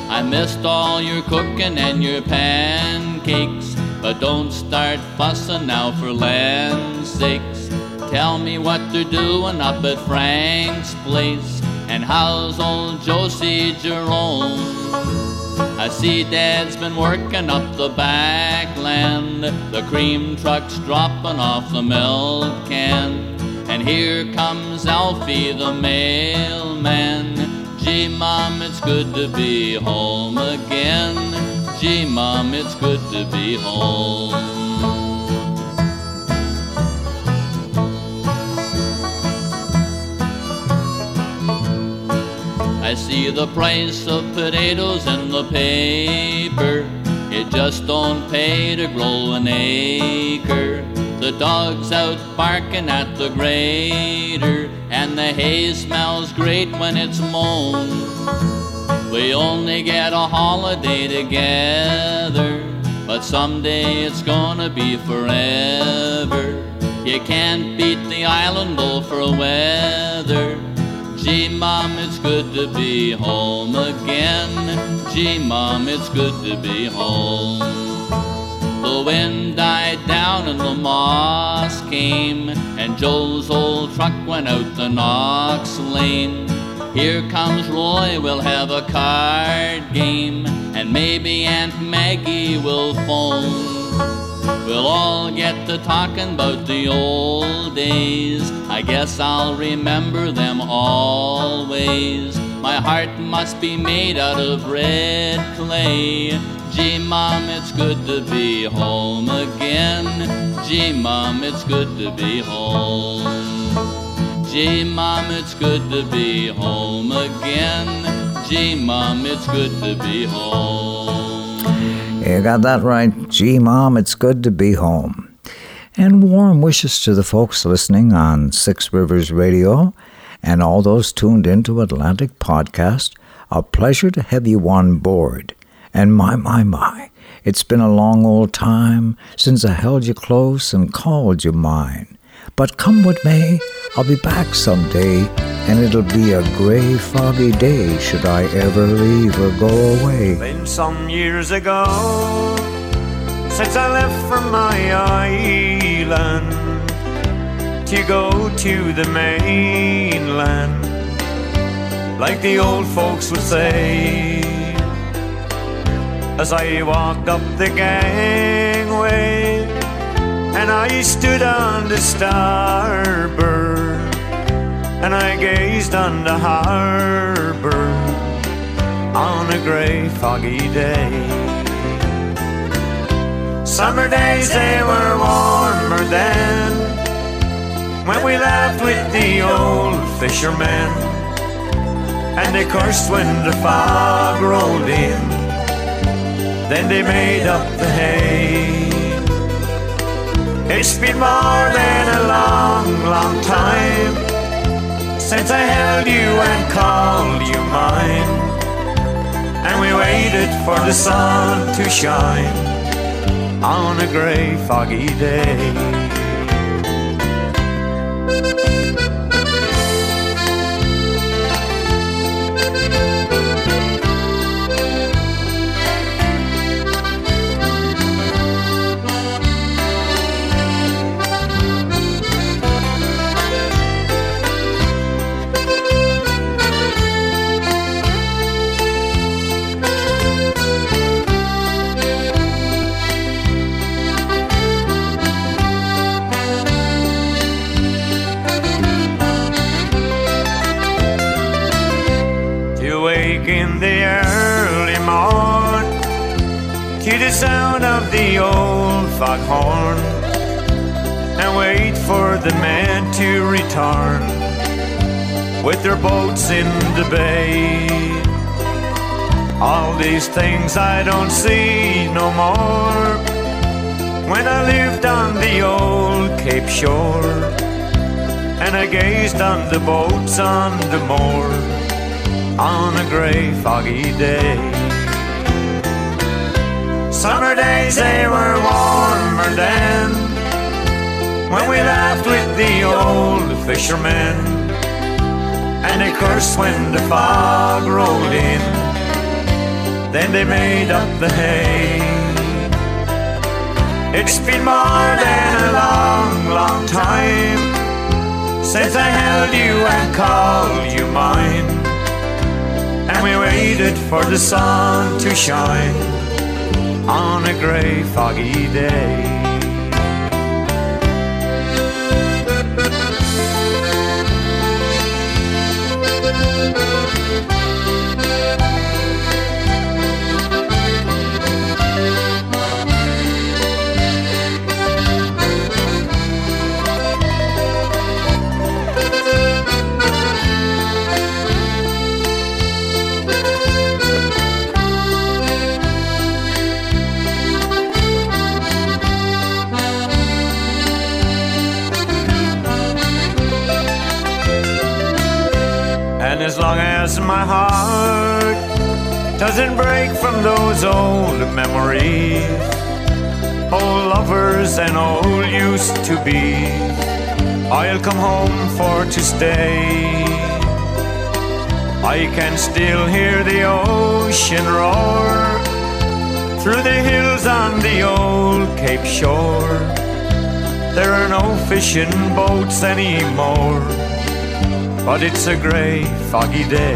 I missed all your cooking and your pancakes, but don't start fussing now for land's sakes. Tell me what they're doing up at Frank's place, and how's old Josie Jerome? I see Dad's been working up the backland. The cream truck's dropping off the milk can. And here comes Alfie the mailman. Gee, Mom, it's good to be home again. Gee, Mom, it's good to be home. I see the price of potatoes in the paper. It just don't pay to grow an acre. The dog's out barking at the grater, and the hay smells great when it's mown. We only get a holiday together, but someday it's gonna be forever. You can't beat the island though for weather. Gee, Mom, it's good to be home again. Gee, Mom, it's good to be home. The wind died down and the moss came, and Joe's old truck went out the Knox Lane. Here comes Roy, we'll have a card game, and maybe Aunt Maggie will phone. We'll all get to talking about the old days. I guess I'll remember them always. My heart must be made out of red clay. Gee, Mom, it's good to be home again. Gee, Mom, it's good to be home. Gee, Mom, it's good to be home again. Gee, Mom, it's good to be home. You got that right. Gee, Mom, it's good to be home. And warm wishes to the folks listening on Six Rivers Radio and all those tuned into Atlantic Podcast. A pleasure to have you on board. And my, it's been a long old time since I held you close and called you mine. But come what may, I'll be back someday, and it'll be a grey, foggy day should I ever leave or go away. Been some years ago since I left for my island to go to the mainland, like the old folks would say. As I walked up the gangway and I stood on the starboard, and I gazed on the harbor on a grey foggy day. Summer days, they were warmer then, when we laughed with the old fishermen, and they cursed when the fog rolled in. Then they made up the hay. It's been more than a long, long time since I held you and called you mine, and we waited for the sun to shine on a grey, foggy day. The sound of the old foghorn, and wait for the men to return with their boats in the bay. All these things I don't see no more. When I lived on the old Cape shore, and I gazed on the boats on the moor on a grey, foggy day. Summer days, they were warmer then, when we laughed with the old fishermen, and they cursed when the fog rolled in. Then they made up the hay. It's been more than a long, long time since I held you and called you mine, and we waited for the sun to shine on a grey, foggy day. As long as my heart doesn't break from those old memories, old lovers and old used to be, I'll come home for to stay. I can still hear the ocean roar through the hills on the old Cape shore. There are no fishing boats anymore, but it's a grey, foggy day.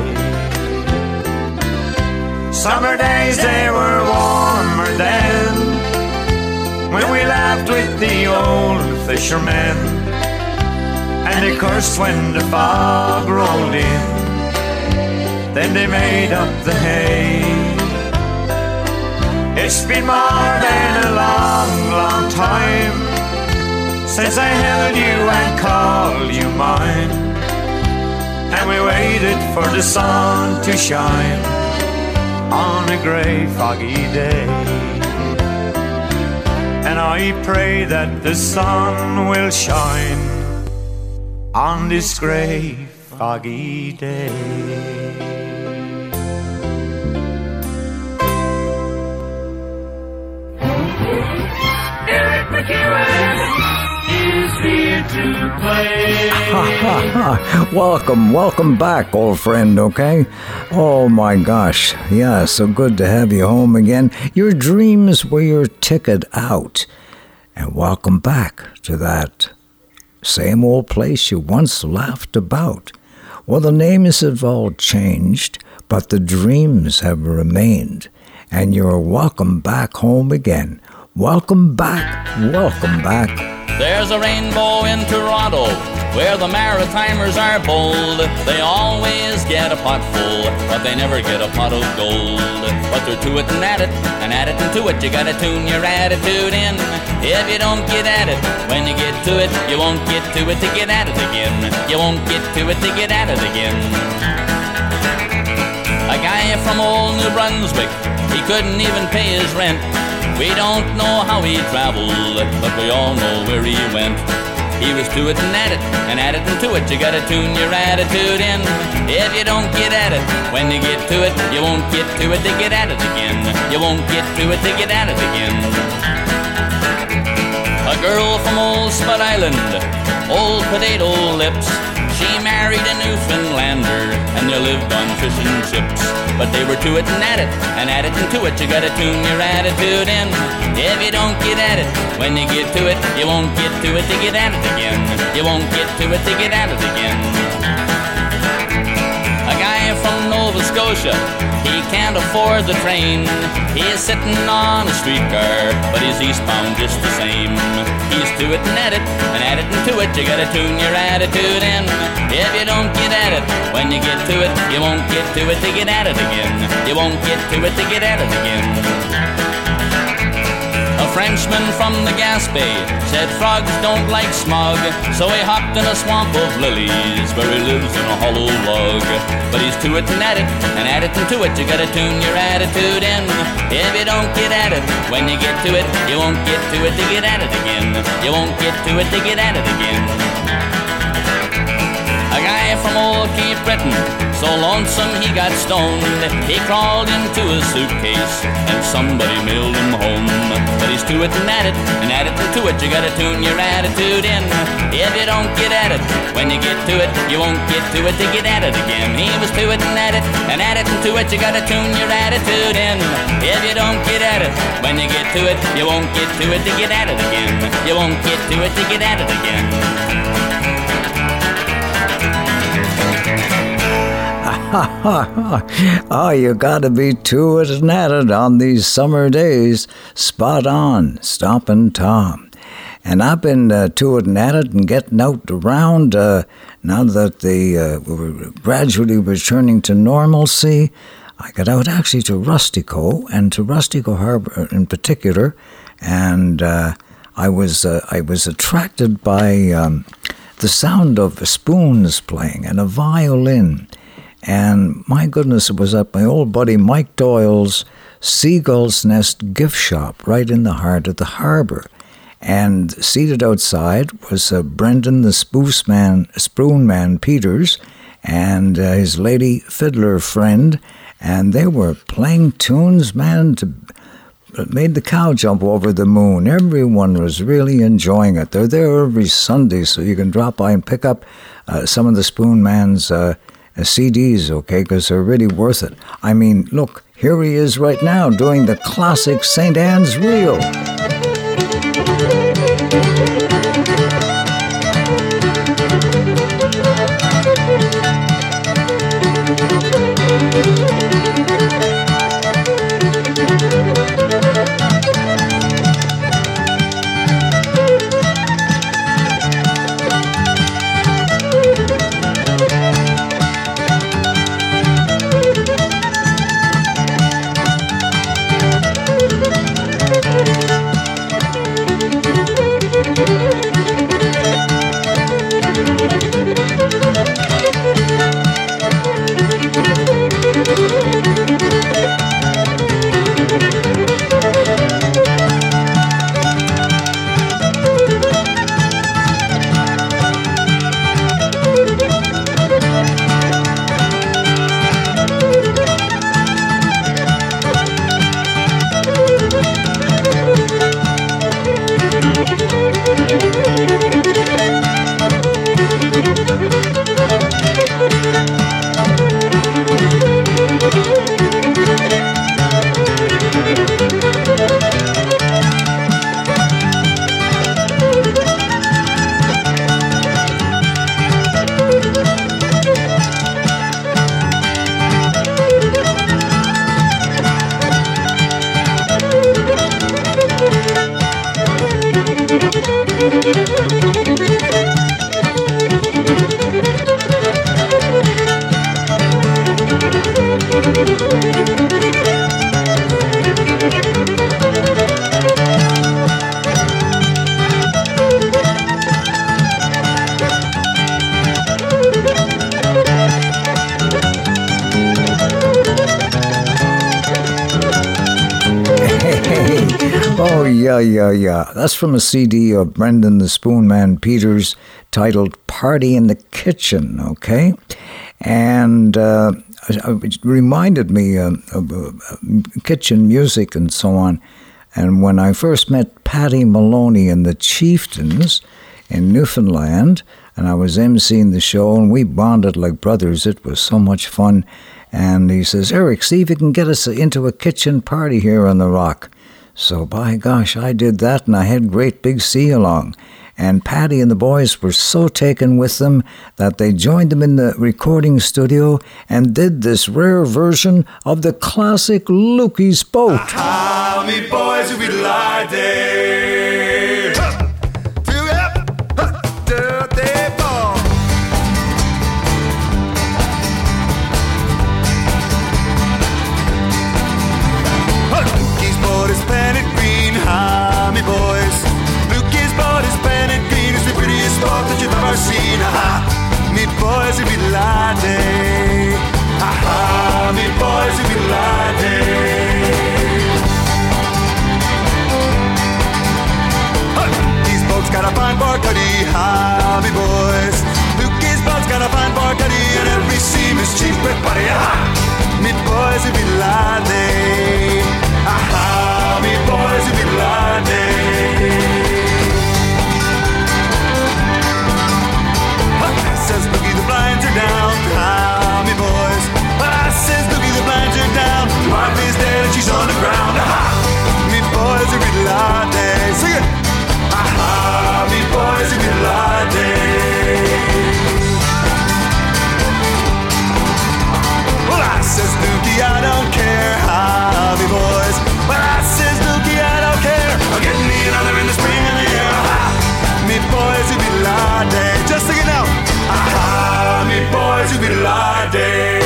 Summer days, they were warmer then, when we laughed with the old fishermen, and they cursed when the fog rolled in. Then they made up the hay. It's been more than a long, long time since I held you and called you mine, and we waited for the sun to shine on a grey, foggy day. And I pray that the sun will shine on this grey, foggy day. Eric McEwen is here to play. Welcome back, old friend, okay? Oh my gosh, yeah, so good to have you home again. Your dreams were your ticket out. And welcome back to that same old place you once laughed about. Well, the names have all changed, but the dreams have remained. And you're welcome back home again. Welcome back, welcome back. There's a rainbow in Toronto, where the Maritimers are bold. They always get a pot full, but they never get a pot of gold. But they're to it and at it, and at it and to it. You gotta tune your attitude in. If you don't get at it, when you get to it, you won't get to it to get at it again. You won't get to it to get at it again. A guy from old New Brunswick, he couldn't even pay his rent. We don't know how he traveled, but we all know where he went. He was to it and at it, and at it and to it. You gotta tune your attitude in. If you don't get at it, when you get to it, you won't get to it to get at it again. You won't get to it to get at it again. A girl from old Spud Island, old Potato Lips, she married a Newfoundlander, and they lived on fish and chips. But they were to it and at it, and at it and to it. You gotta tune your attitude in. If you don't get at it, when you get to it, you won't get to it to get at it again. You won't get to it to get at it again. A guy from Nova Scotia, he can't afford the train. He's sitting on a streetcar, but he's eastbound just the same. He's to it and at it, and at it and to it. You gotta tune your attitude in. If you don't get at it, when you get to it, you won't get to it to get at it again. You won't get to it to get at it again. A Frenchman from the Gaspé said frogs don't like smog, so he hopped in a swamp of lilies where he lives in a hollow log. But he's to it and at it, and at it and to it. You gotta tune your attitude in. If you don't get at it, when you get to it, you won't get to it to get at it again. You won't get to it to get at it again. A guy from old Cape Breton, so lonesome he got stoned. He crawled into a suitcase and somebody mailed him home. But he's to it and at it, and at it and to it. You gotta tune your attitude in. If you don't get at it, when you get to it, you won't get to it to get at it again. He was to it and at it, and at it and to it. You gotta tune your attitude in. If you don't get at it, when you get to it, you won't get to it to get at it again. You won't get to it to get at it again. Oh, you gotta be to it and at it on these summer days. Spot on, Stompin' Tom. And I've been to it and at it and getting out around now that we're gradually returning to normalcy. I got out actually to Rustico and to Rustico Harbor in particular, and I was attracted by the sound of spoons playing and a violin. And my goodness, it was at my old buddy Mike Doyle's Seagull's Nest gift shop right in the heart of the harbor. And seated outside was Brendan the Spoon Man Peters and his lady fiddler friend. And they were playing tunes, man, that made the cow jump over the moon. Everyone was really enjoying it. They're there every Sunday, so you can drop by and pick up some of the Spoon Man's CDs, okay, because they're really worth it. I mean, look, here he is right now doing the classic St. Anne's Reel. Yeah. That's from a CD of Brendan the Spoonman Peters titled Party in the Kitchen, okay? And it reminded me of kitchen music and so on. And when I first met Paddy Maloney and the Chieftains in Newfoundland, and I was emceeing the show, and we bonded like brothers. It was so much fun. And he says, Eric, see if you can get us into a kitchen party here on the rock. So, by gosh, I did that, and I had great big see-along. And Paddy and the boys were so taken with them that they joined them in the recording studio and did this rare version of the classic Lukey's Boat. How me boys will be lie there. Lukey's boat is painted green, how me boys. That you've ever seen, aha, me boys if it lie day, aha, me boys if it lie day. Hey! These boats got a fine barcuddy, ha, me boys. Lucas boats got a fine barcuddy, and every seam is cheap with buddy, aha, me boys if it lie day, aha, me boys if it lie day. Says Lookie, the blinds are down, ah, me boys. Ah, says Lookie, the blinds are down. Wife is dead and she's on the ground. Ah, me boys are in latte. Sing it. Ah, me boys are in latte. Well, I says Lookie, I don't care. Ah, me boys. Well, I says Lookie, I don't care. I'll get me another in the spring and the year. Ah, me boys are in latte. Just sing it now. Aha, me boys, you be lie day.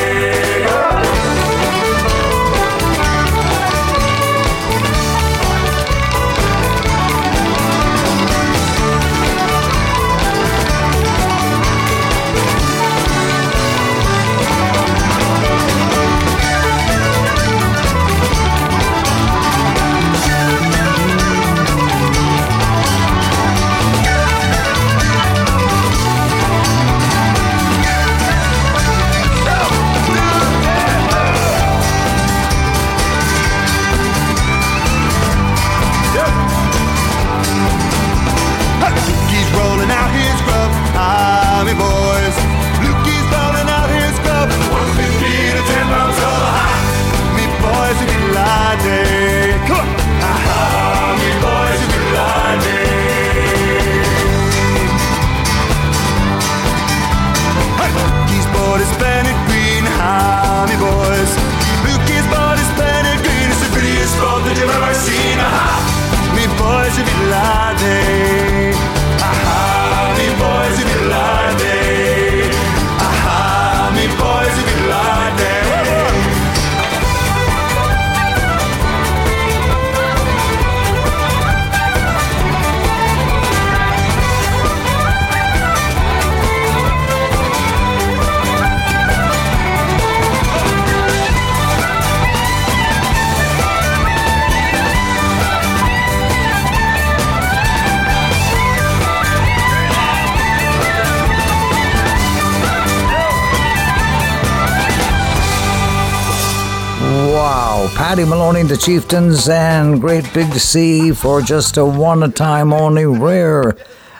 Paddy Maloney, the Chieftains, and Great Big Sea for just a one-time only rare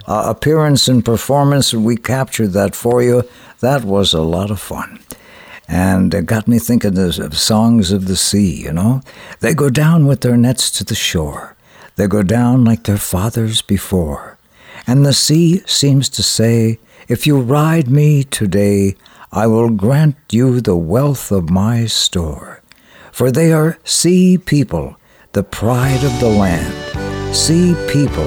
appearance and performance. We captured that for you. That was a lot of fun. And it got me thinking of songs of the sea, you know. They go down with their nets to the shore. They go down like their fathers before. And the sea seems to say, if you ride me today, I will grant you the wealth of my store. For they are sea people, the pride of the land. Sea people,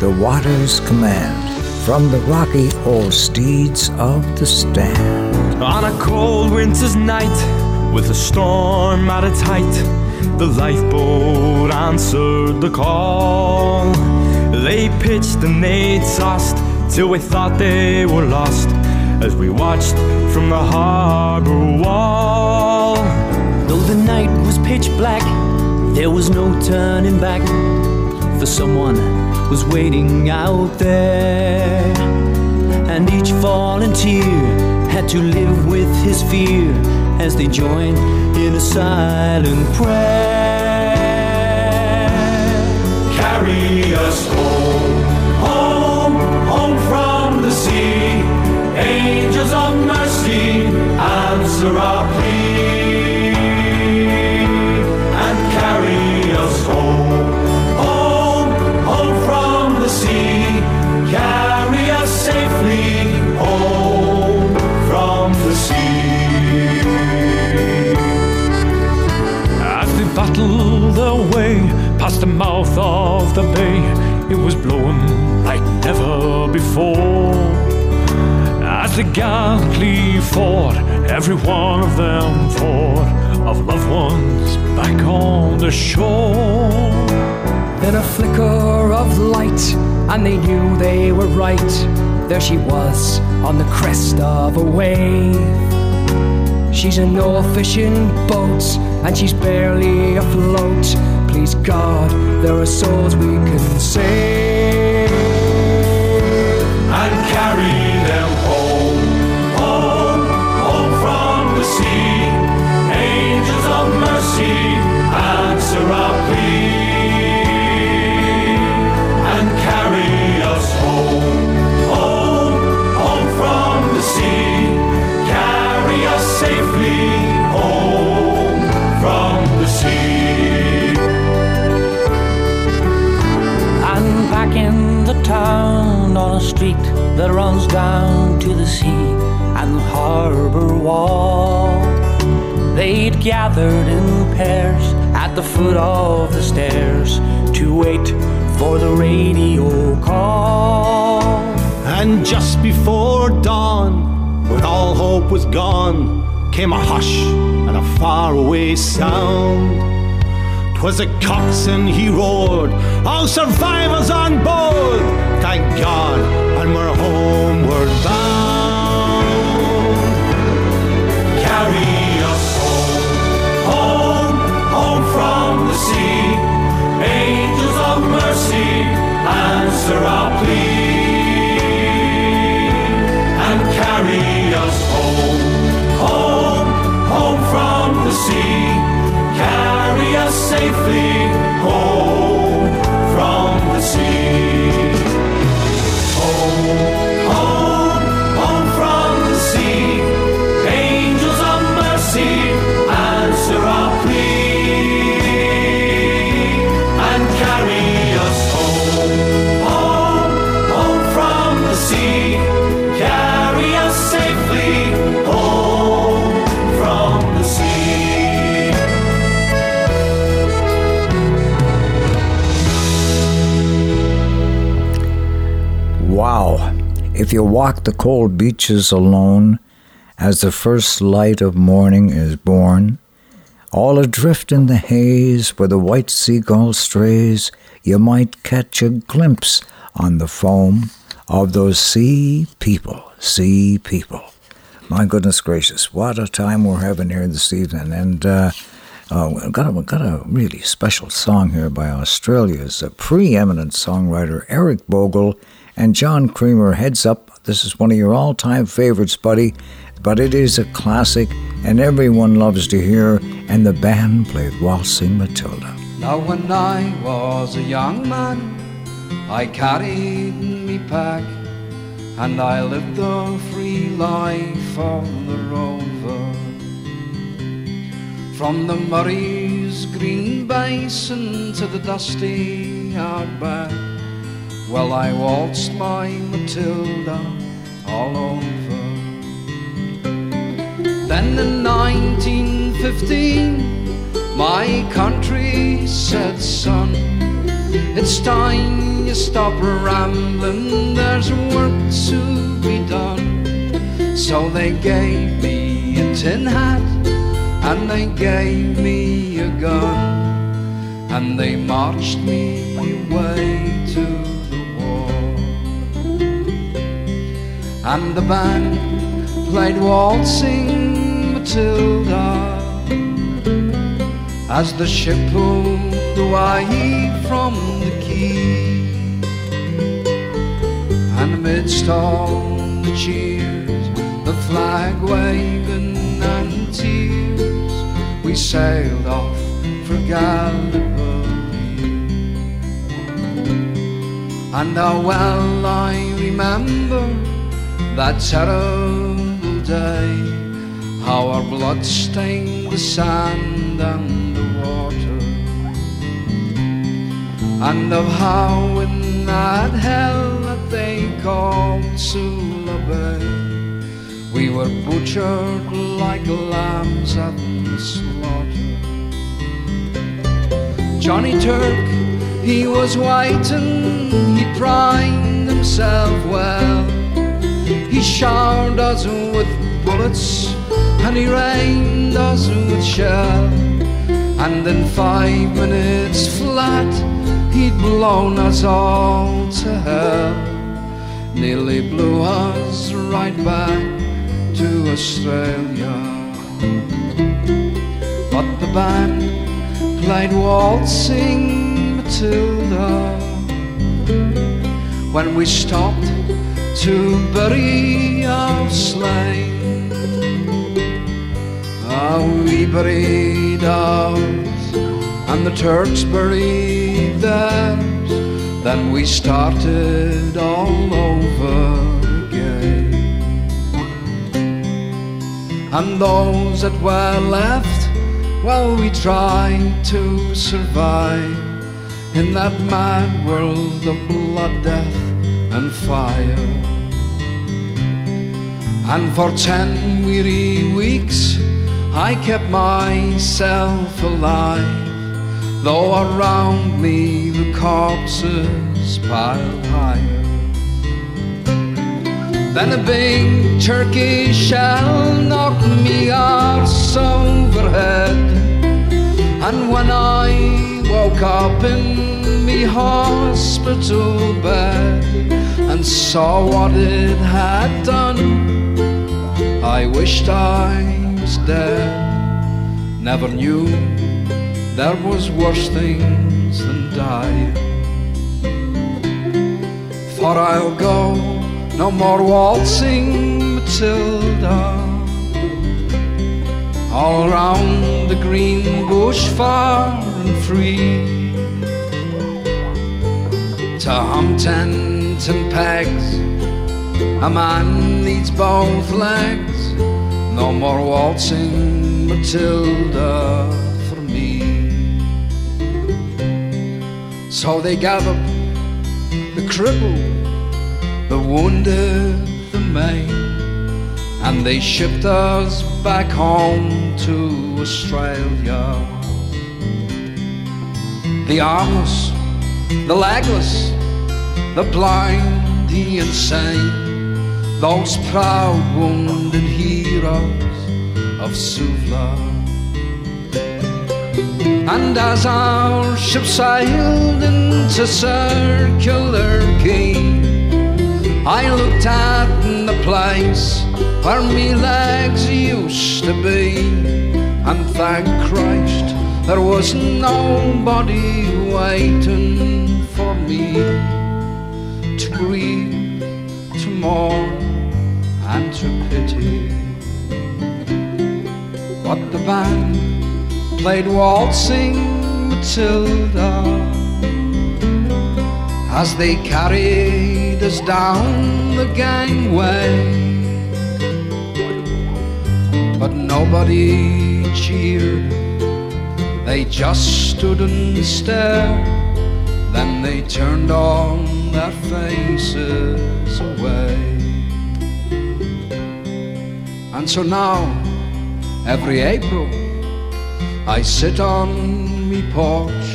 the waters command, from the rocky old steeds of the stand. On a cold winter's night, with a storm at its height, the lifeboat answered the call. They pitched and they tossed, till we thought they were lost, as we watched from the harbor wall. Though the night was pitch black, there was no turning back. for someone was waiting out there. And each volunteer had to live with his fear as they joined in a silent prayer. Carry us home, home, home from the sea. Angels of mercy, answer our plea. And carry us home, home, home from the sea. Carry us safely home from the sea. As they battled their way past the mouth of the bay, it was blowing like never before. As they gallantly fought, every one of them thought of loved ones back on the shore. Then a flicker of light, and they knew they were right. There she was, on the crest of a wave. She's in no fishing boat, and she's barely afloat. Please God, there are souls we can save. And carry them home. Angels of mercy, answer our plea, and carry us home, home, home from the sea. Carry us safely home from the sea. And back in the town on a street that runs down to the sea and the harbour wall, they'd gathered in pairs at the foot of the stairs to wait for the radio call. And just before dawn, when all hope was gone, came a hush and a faraway sound. 'Twas a coxswain, he roared, "All survivors on board! Thank God, and we're homeward bound." Carry from the sea, angels of mercy, answer our plea, and carry us home, home, home from the sea, carry us safely home from the sea, home, home, home from the sea, angels of mercy, answer our plea. Wow, if you walk the cold beaches alone as the first light of morning is born, all adrift in the haze where the white seagull strays, you might catch a glimpse on the foam of those sea people, sea people. My goodness gracious, what a time we're having here this evening. And we've got a really special song here by Australia's preeminent songwriter Eric Bogle and John Creamer, Heads Up. This is one of your all-time favorites, buddy, but it is a classic and everyone loves to hear, and the band played Waltzing Matilda. Now when I was a young man, I carried me pack, and I lived the free life on the rover. From the Murray's green basin to the dusty outback, well, I waltzed my Matilda all over. Then in 1915, my country said, "Son, it's time you stop rambling, there's work to be done." So they gave me a tin hat and they gave me a gun, and they marched me away to and the band played Waltzing Matilda as the ship pulled away from the quay. sea. And amidst all the cheers, the flag waving and tears, we sailed off for Gallipoli. And how well I remember that terrible day, how our blood stained the sand and the water, and of how in that hell that they called Sula Bay, we were butchered like lambs at the slaughter. Johnny Turk, he was waiting, he primed himself well, he showered us with bullets and he rained us with shell. And in 5 minutes flat, he'd blown us all to hell. Nearly blew us right back to Australia. But the band played Waltzing Matilda when we stopped to bury our slain. We buried ours, and the Turks buried theirs. Then we started all over again. And those that were left, well, we tried to survive in that mad world of blood, death, and fire. And for 10 weary weeks, I kept myself alive, though around me the corpses piled higher. Then a big Turkish shell knocked me arse overhead, and when I woke up in me hospital bed and saw what it had done, I wished I dead. Never knew there was worse things than dying. For I'll go no more waltzing Matilda, all round the green bush far and free, to hump tent and pegs a man needs both legs. No more waltzing Matilda for me. So they gathered the crippled, the wounded, the maimed, and they shipped us back home to Australia. The armless, the legless, the blind, the insane, those proud wounded heroes of Suvla. And as our ship sailed into Circular Quay, I looked out in the place where me legs used to be, and thank Christ there was nobody waiting for me to grieve, to mourn, and to pity. But the band played Waltzing Matilda as they carried us down the gangway, but nobody cheered, they just stood and stared. Then they turned on their faces away. And so now, every April, I sit on me porch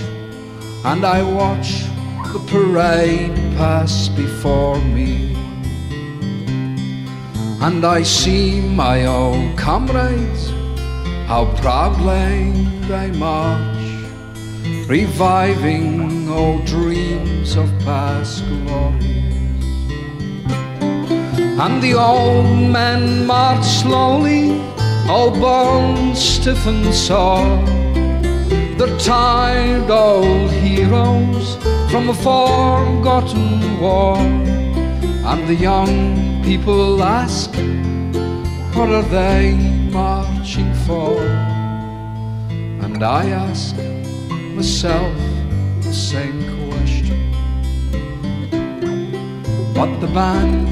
and I watch the parade pass before me. And I see my old comrades, how proudly they march, reviving old dreams of past glory. And the old men marched slowly, all bones stiff and sore, the tired old heroes from a forgotten war, and the young people ask, what are they marching for? And I ask myself the same question. But the band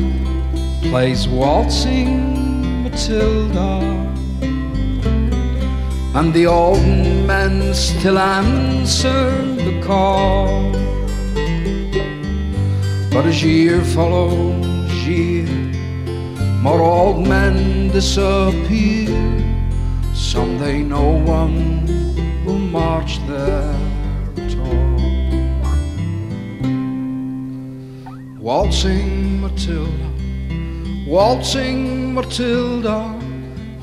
plays Waltzing Matilda, and the old men still answer the call. But as year follows year, more old men disappear. Someday no one will march there at all. Waltzing Matilda, Waltzing Matilda,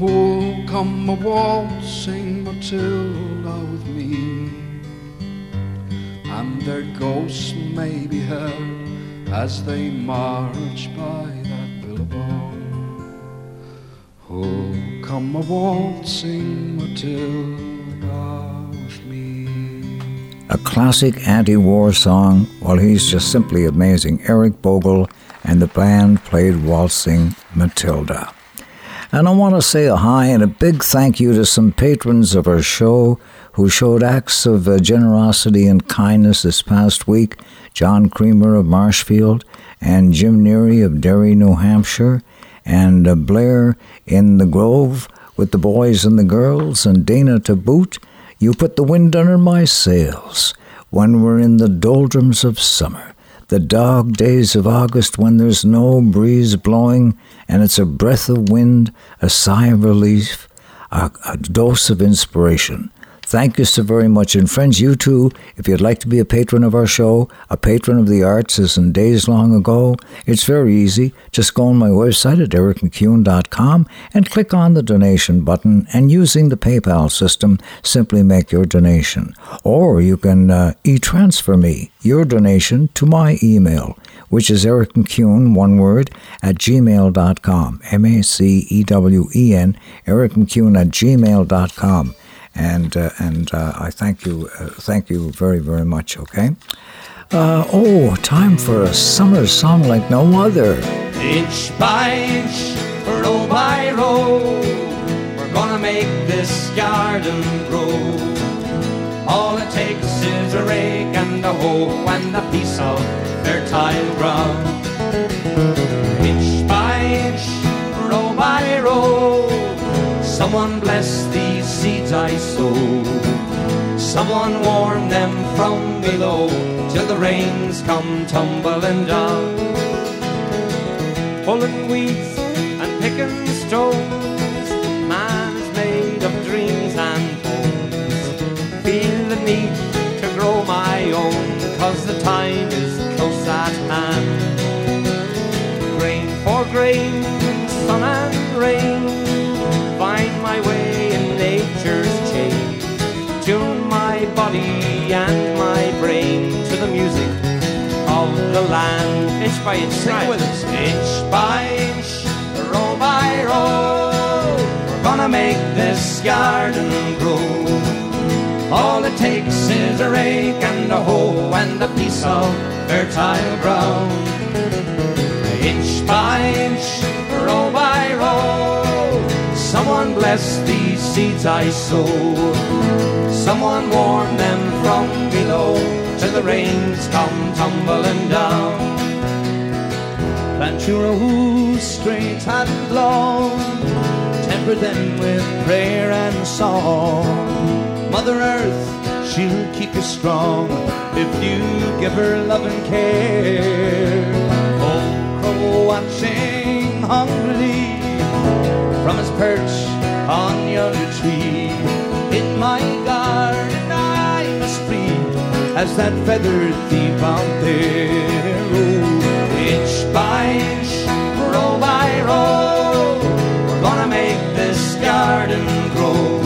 oh, come a-waltzing Matilda with me. And their ghosts may be heard as they march by that boulevard. Oh, come a-waltzing Matilda with me. A classic anti-war song. Well, he's just simply amazing. Eric Bogle and the band played Waltzing Matilda. And I want to say a hi and a big thank you to some patrons of our show who showed acts of generosity and kindness this past week. John Creamer of Marshfield and Jim Neary of Derry, New Hampshire, and Blair in the Grove with the boys and the girls, and Dana to boot. You put the wind under my sails when we're in the doldrums of summer, the dog days of August when there's no breeze blowing and it's a breath of wind, a sigh of relief, a dose of inspiration. Thank you so very much. And friends, you too, if you'd like to be a patron of our show, a patron of the arts as in days long ago, it's very easy. Just go on my website at ericmcune.com and click on the donation button, and using the PayPal system, simply make your donation. Or you can e-transfer me your donation to my email, which is Eric McCune, one word, at gmail.com. M-A-C-E-W-E-N, Eric McCune at gmail.com. And I thank you very, very much, okay? Time for a summer song like no other. Inch by inch, row by row, we're gonna make this garden grow. All it takes is a rake and a hoe and a piece of fertile ground. Inch by inch, row by row, someone bless these seeds I sow. Someone warm them from below till the rains come tumbling down. Pulling weeds and picking stones, man is made of dreams and feel the need to grow my own, cause the time is close at hand. Grain for grain, sun and rain, find my way in nature's chain. Tune my body and my brain to the music of the land. Inch by inch, sing with us. Inch by inch, row by row, we're gonna make this garden grow. All it takes is a rake and a hoe and a piece of fertile ground. Inch by inch, row by row, someone bless these seeds I sow. Someone warm them from below till the rains come tumbling down. Ventura whose straight had blown, temper them with prayer and song. Mother Earth, she'll keep you strong if you give her love and care. Old Crow watching hungrily from his perch on yonder tree. In my garden I must breathe as that feathered thief out there. Oh, inch by inch, row by row, we're gonna make this garden grow.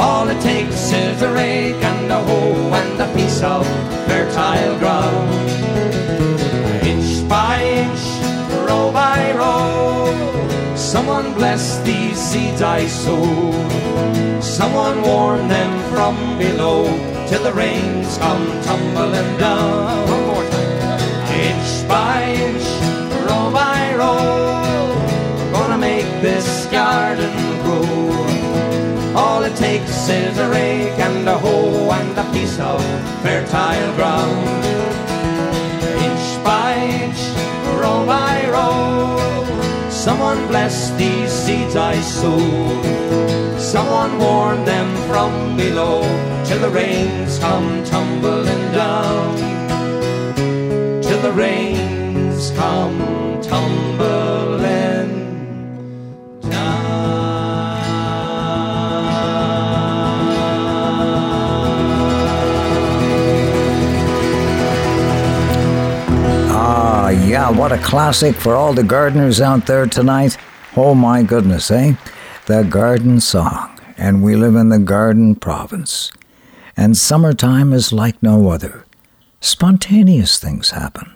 All it takes is a rake and a hoe and a piece of fertile ground. Inch by inch, row by row, someone bless bless these seeds I sowed. Someone warn them from below, till the rains come tumbling down. One more time. Inch by inch, row by row, gonna make this garden grow. All it takes is a rake and a hoe and a piece of fertile ground. Inch by inch, row by row, someone bless these seeds I sowed. Someone warn them from below, till the rains come tumbling down. Till the rains come tumbling down. Ah, yeah, what a classic for all the gardeners out there tonight. Oh my goodness, eh? The Garden Song. And we live in the Garden Province. And summertime is like no other. Spontaneous things happen.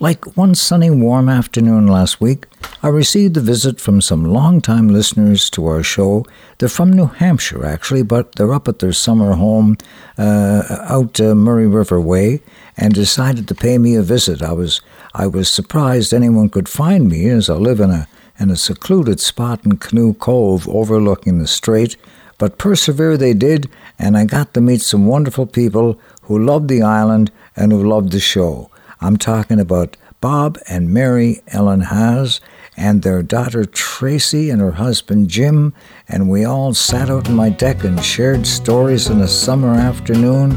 Like one sunny, warm afternoon last week, I received a visit from some long-time listeners to our show. They're from New Hampshire, actually, but they're up at their summer home out Murray River Way, and decided to pay me a visit. I was surprised anyone could find me, as I live in a secluded spot in Canoe Cove overlooking the strait. But persevere they did, and I got to meet some wonderful people who loved the island and who loved the show. I'm talking about Bob and Mary Ellen Haas and their daughter Tracy and her husband Jim, and we all sat out on my deck and shared stories in a summer afternoon.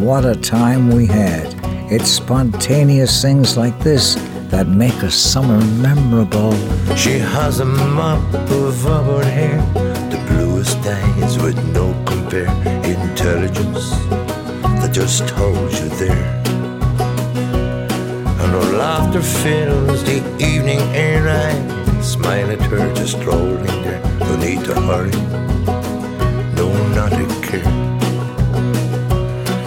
What a time we had. It's spontaneous things like this that make a summer memorable. She has a mop above her hair, the bluest eyes with no compare, intelligence that just holds you there, and her laughter fills the evening air. I smile at her just strolling there, no need to hurry, no not a care.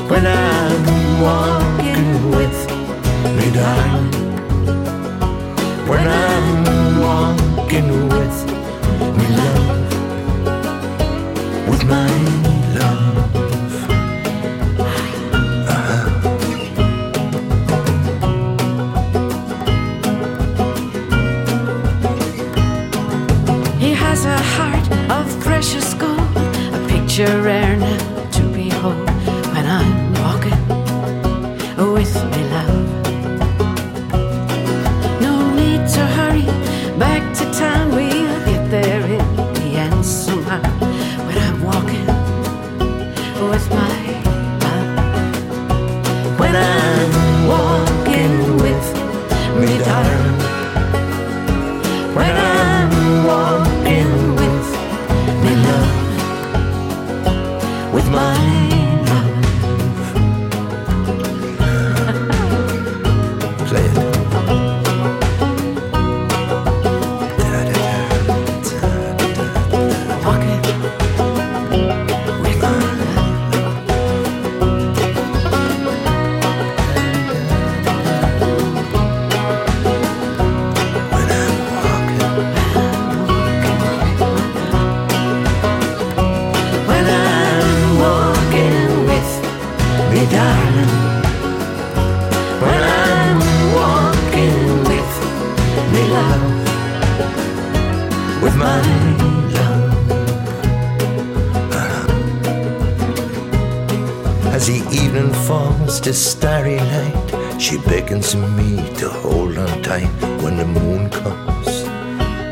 When I'm walking with me darling, when I'm walking with me love, with my love, uh-huh. He has a heart of precious gold, a picture rare now to behold. When I'm walking with me love, to hurry back to town, we'll get there in the end somehow. When I'm walking with my love, when I'm walking with me darling, when I'm walking with me love, with my the starry night, she beckons me to hold on tight. When the moon comes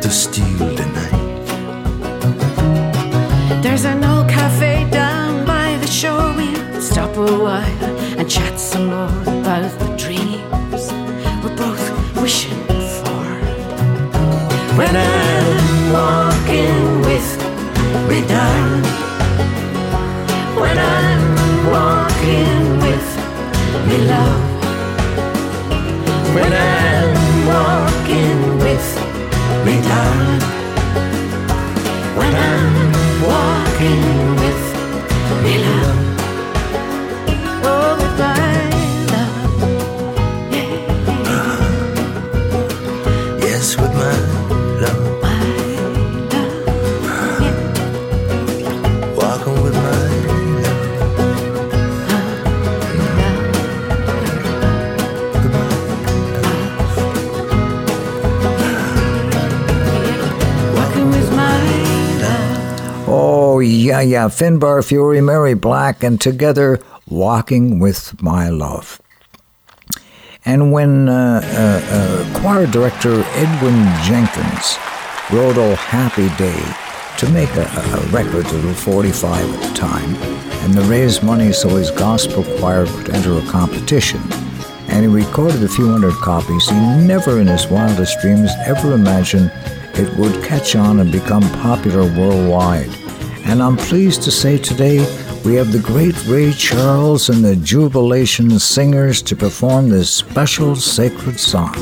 to steal the night, there's an old cafe down by the shore. We'll stop a while and chat some more about the dreams we're both wishing for. When I'm walking with me darling, when I'm walking with me love, when I'm walking with me darling, when I'm walking with me love, oh with my love, yeah. Yes, with my love, my love. Oh, yeah, Finbar, Fury, Mary Black, and together walking with my love. And when choir director Edwin Jenkins wrote "Oh Happy Day" to make a record that was 45 at the time, and to raise money so his gospel choir could enter a competition, and he recorded a few hundred copies, he never in his wildest dreams ever imagined it would catch on and become popular worldwide. And I'm pleased to say today we have the great Ray Charles and the Jubilation Singers to perform this special sacred song.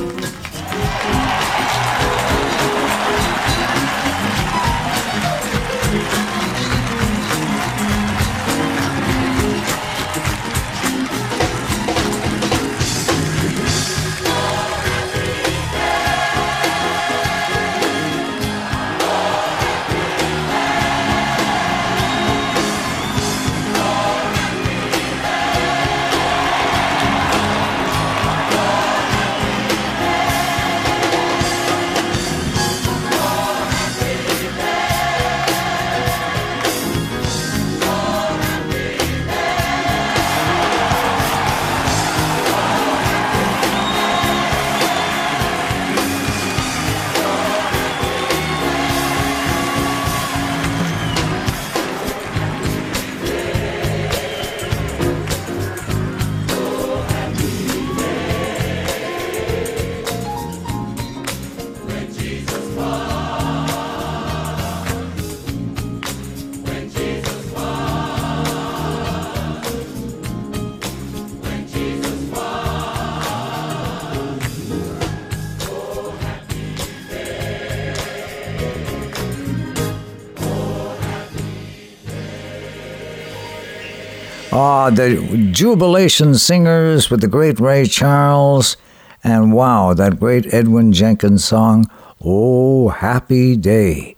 The Jubilation Singers with the great Ray Charles, and wow, that great Edwin Jenkins song, "Oh Happy Day."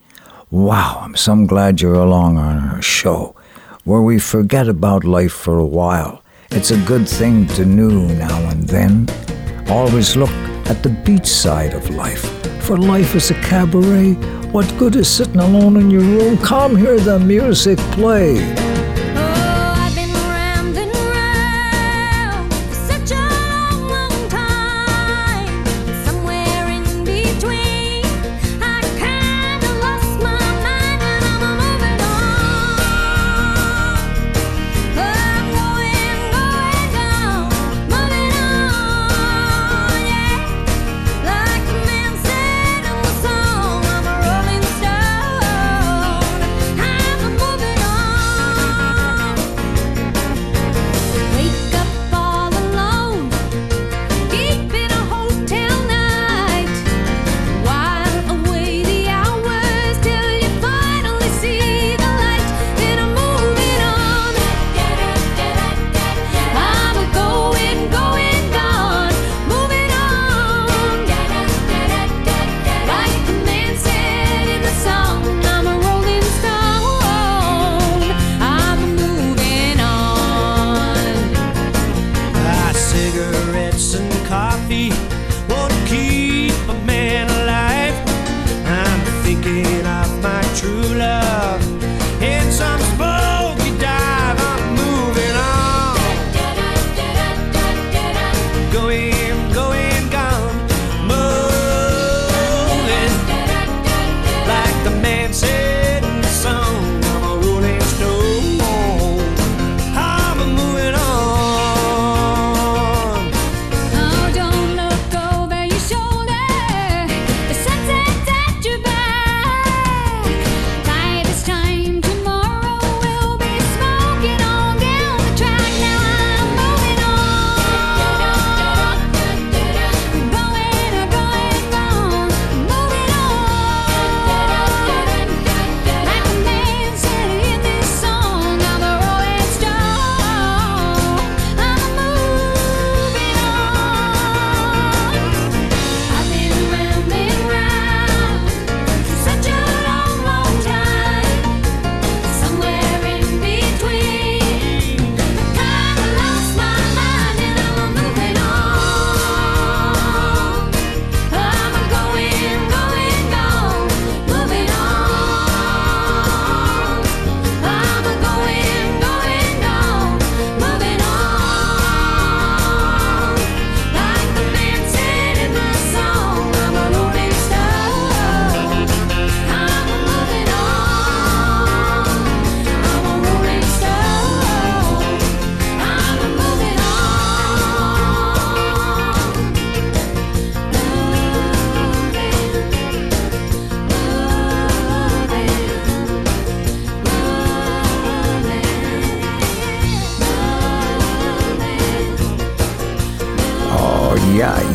Wow, I'm so glad you're along on our show, where we forget about life for a while. It's a good thing to do now and then. Always look at the beach side of life, for life is a cabaret. What good is sitting alone in your room? Come hear the music play.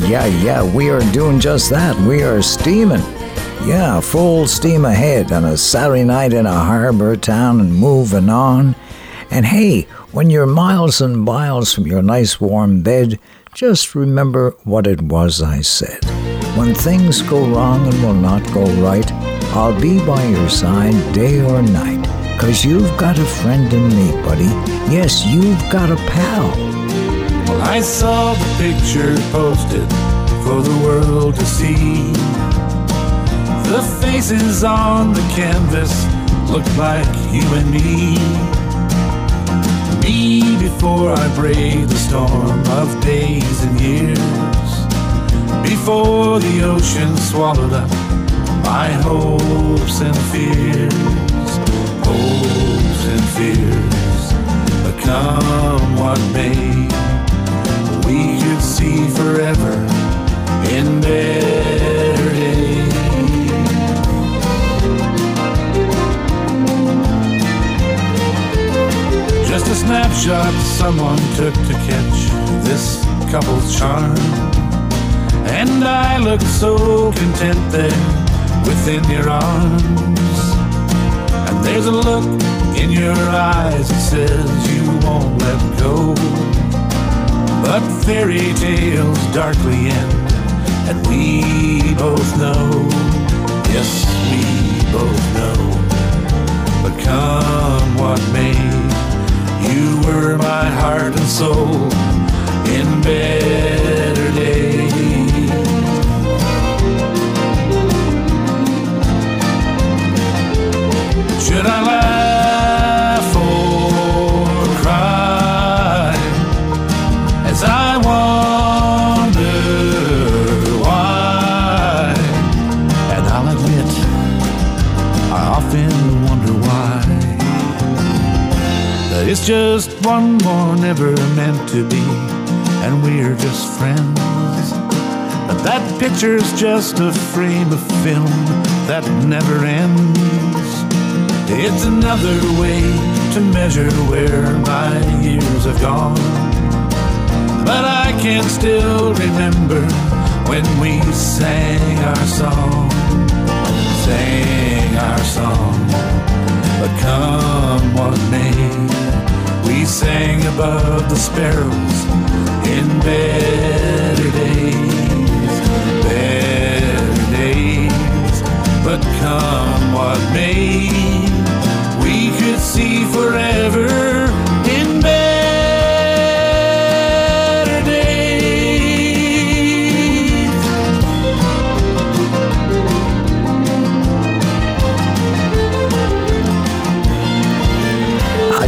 Yeah, we are doing just that. We are steaming. Yeah, full steam ahead on a Saturday night in a harbour town and moving on. And hey, when you're miles and miles from your nice warm bed, just remember what it was I said. When things go wrong and will not go right, I'll be by your side day or night. 'Cause you've got a friend in me, buddy. Yes, you've got a pal. Well, I saw the picture posted for the world to see. The faces on the canvas looked like you and me. Me before I braved the storm of days and years. Before the ocean swallowed up my hopes and fears. Hopes and fears become what may. We could see forever in better days. Just a snapshot someone took to catch this couple's charm. And I looked so content there within your arms. And there's a look in your eyes that says you won't let go. But fairy tales darkly end, and we both know. Yes, we both know. Become what may. You were my heart and soul in better days. Should I laugh or cry as I wonder why? And I'll admit, I often wonder why. That it's just one more never meant to be, and we're just friends. But that picture's just a frame of film that never ends. It's another way to measure where my years have gone. But I can still remember when we sang our song. Sang our song, become what may. We sang above the sparrows in better days. Better days, become what may. See forever in better days.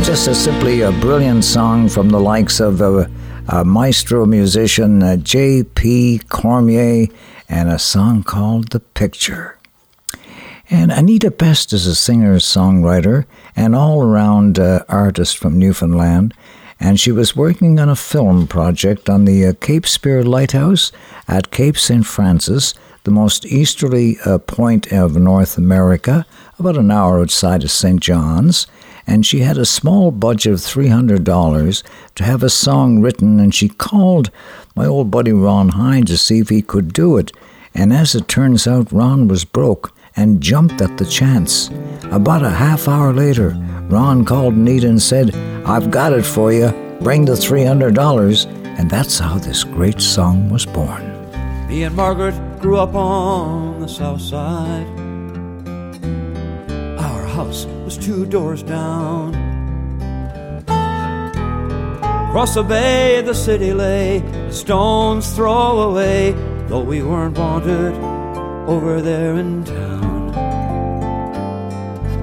Just simply a brilliant song from the likes of maestro musician J.P. Cormier, and a song called The Picture. And Anita Best is a singer-songwriter and all-around artist from Newfoundland, and she was working on a film project on the Cape Spear Lighthouse at Cape St. Francis, the most easterly point of North America, about an hour outside of St. John's, and she had a small budget of $300 to have a song written, and she called my old buddy Ron Hynes to see if he could do it, and as it turns out, Ron was broke and jumped at the chance. About a half hour later, Ron called Nita and said, "I've got it for you. Bring the $300. And that's how this great song was born. Me and Margaret grew up on the south side. Our house was 2 doors down. Across the bay, the city lay, a stone's throw away, though we weren't wanted over there in town.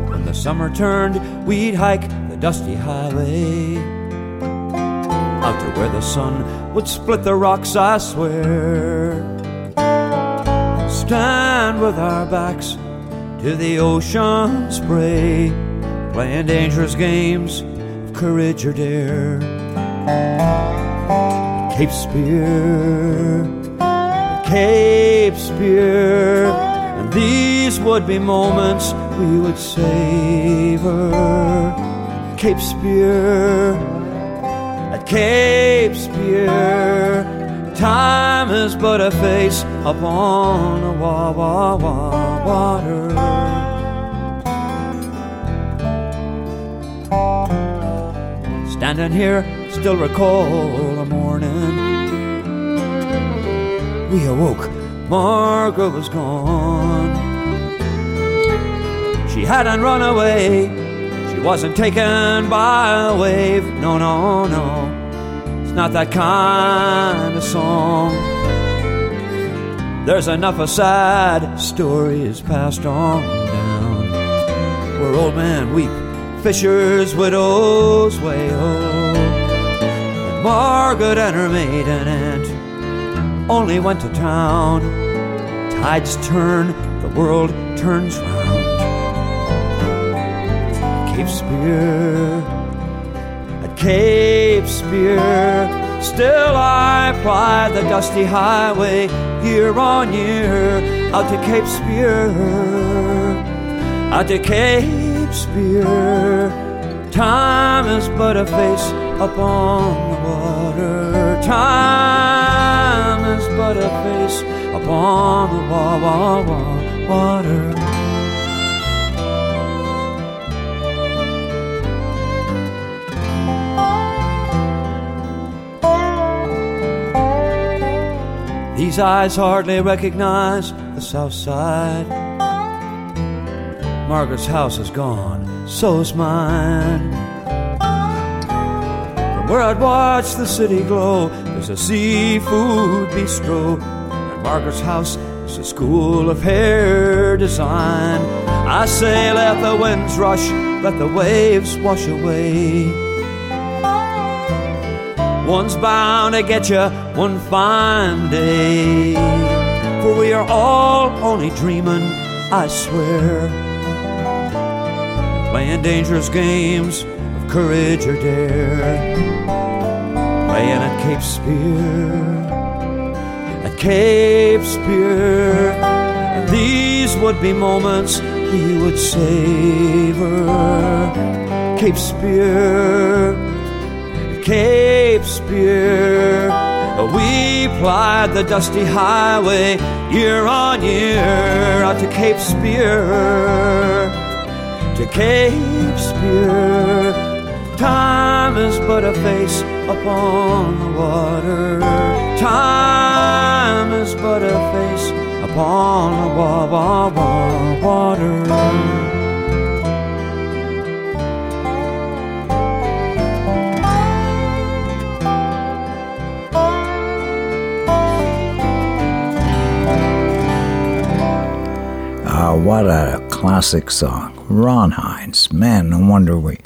When the summer turned, we'd hike the dusty highway out to where the sun would split the rocks, I swear. Stand with our backs to the ocean spray, playing dangerous games of courage or dare. Cape Spear, Cape Spear, and these would be moments we would savor. Cape Spear, at Cape Spear, time is was but a face upon a water. Standing here, still recall the morning we awoke. Margaret was gone. She hadn't run away. She wasn't taken by a wave. No, no, no. It's not that kind of song. There's enough of sad stories passed on down, where old men weep, fishers, widows wail. And Margaret and her maiden aunt only went to town. Tides turn, the world turns round. Cape Spear, Cape Spear, still I plied the dusty highway year on year, out to Cape Spear, out to Cape Spear. Time is but a face upon the water. Time is but a face upon the water. These eyes hardly recognize the south side. Margaret's house is gone, so's mine. From where I'd watch the city glow, there's a seafood bistro, and Margaret's house is a school of hair design. I say let the winds rush, let the waves wash away. One's bound to get you one fine day, for we are all only dreaming, I swear, playing dangerous games of courage or dare, playing at Cape Spear, at Cape Spear. And these would be moments we would savor. Cape Spear, Cape Spear, we plied the dusty highway year on year, out to Cape Spear, to Cape Spear. Time is but a face upon the water. Time is but a face upon the water. What a classic song. Ron Hynes. Man, no wonder we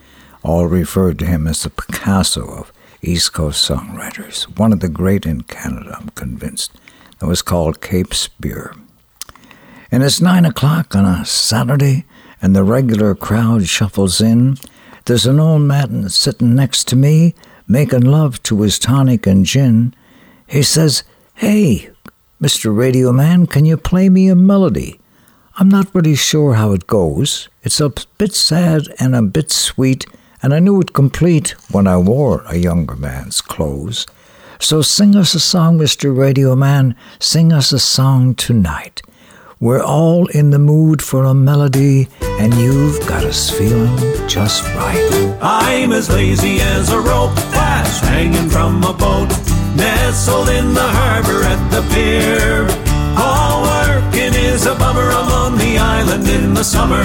all referred to him as the Picasso of East Coast songwriters. One of the great in Canada, I'm convinced. That was called Cape Spear. And it's 9 o'clock on a Saturday, and the regular crowd shuffles in. There's an old man sitting next to me, making love to his tonic and gin. He says, "Hey, Mr. Radio Man, can you play me a melody? I'm not really sure how it goes. It's a bit sad and a bit sweet, and I knew it complete when I wore a younger man's clothes. So sing us a song, Mr. Radio Man, sing us a song tonight. We're all in the mood for a melody, and you've got us feeling just right. I'm as lazy as a rope that's hanging from a boat, nestled in the harbor at the pier. All working is a bummer. I'm on the island in the summer,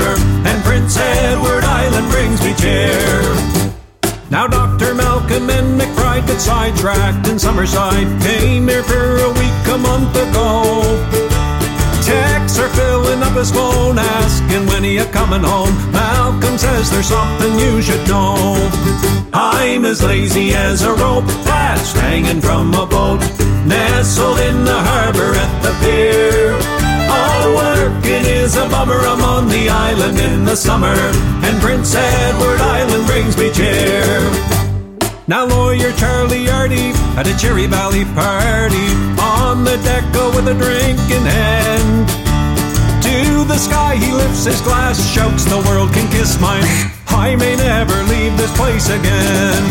and Prince Edward Island brings me cheer." Now Dr. Malcolm and McBride got sidetracked in Summerside, came here for a week a month ago. Texts are filling up his phone, asking when he a coming home. Malcolm says there's something you should know. I'm as lazy as a rope that's hanging from a boat, nestled in the harbor at the pier. All working is a bummer. I'm on the island in the summer, and Prince Edward Island brings me cheer. Now lawyer Charlie Yardy at a Cherry Valley party, on the deck with a drink in hand. To the sky he lifts his glass, shouts the world can kiss mine. I may never leave this place again.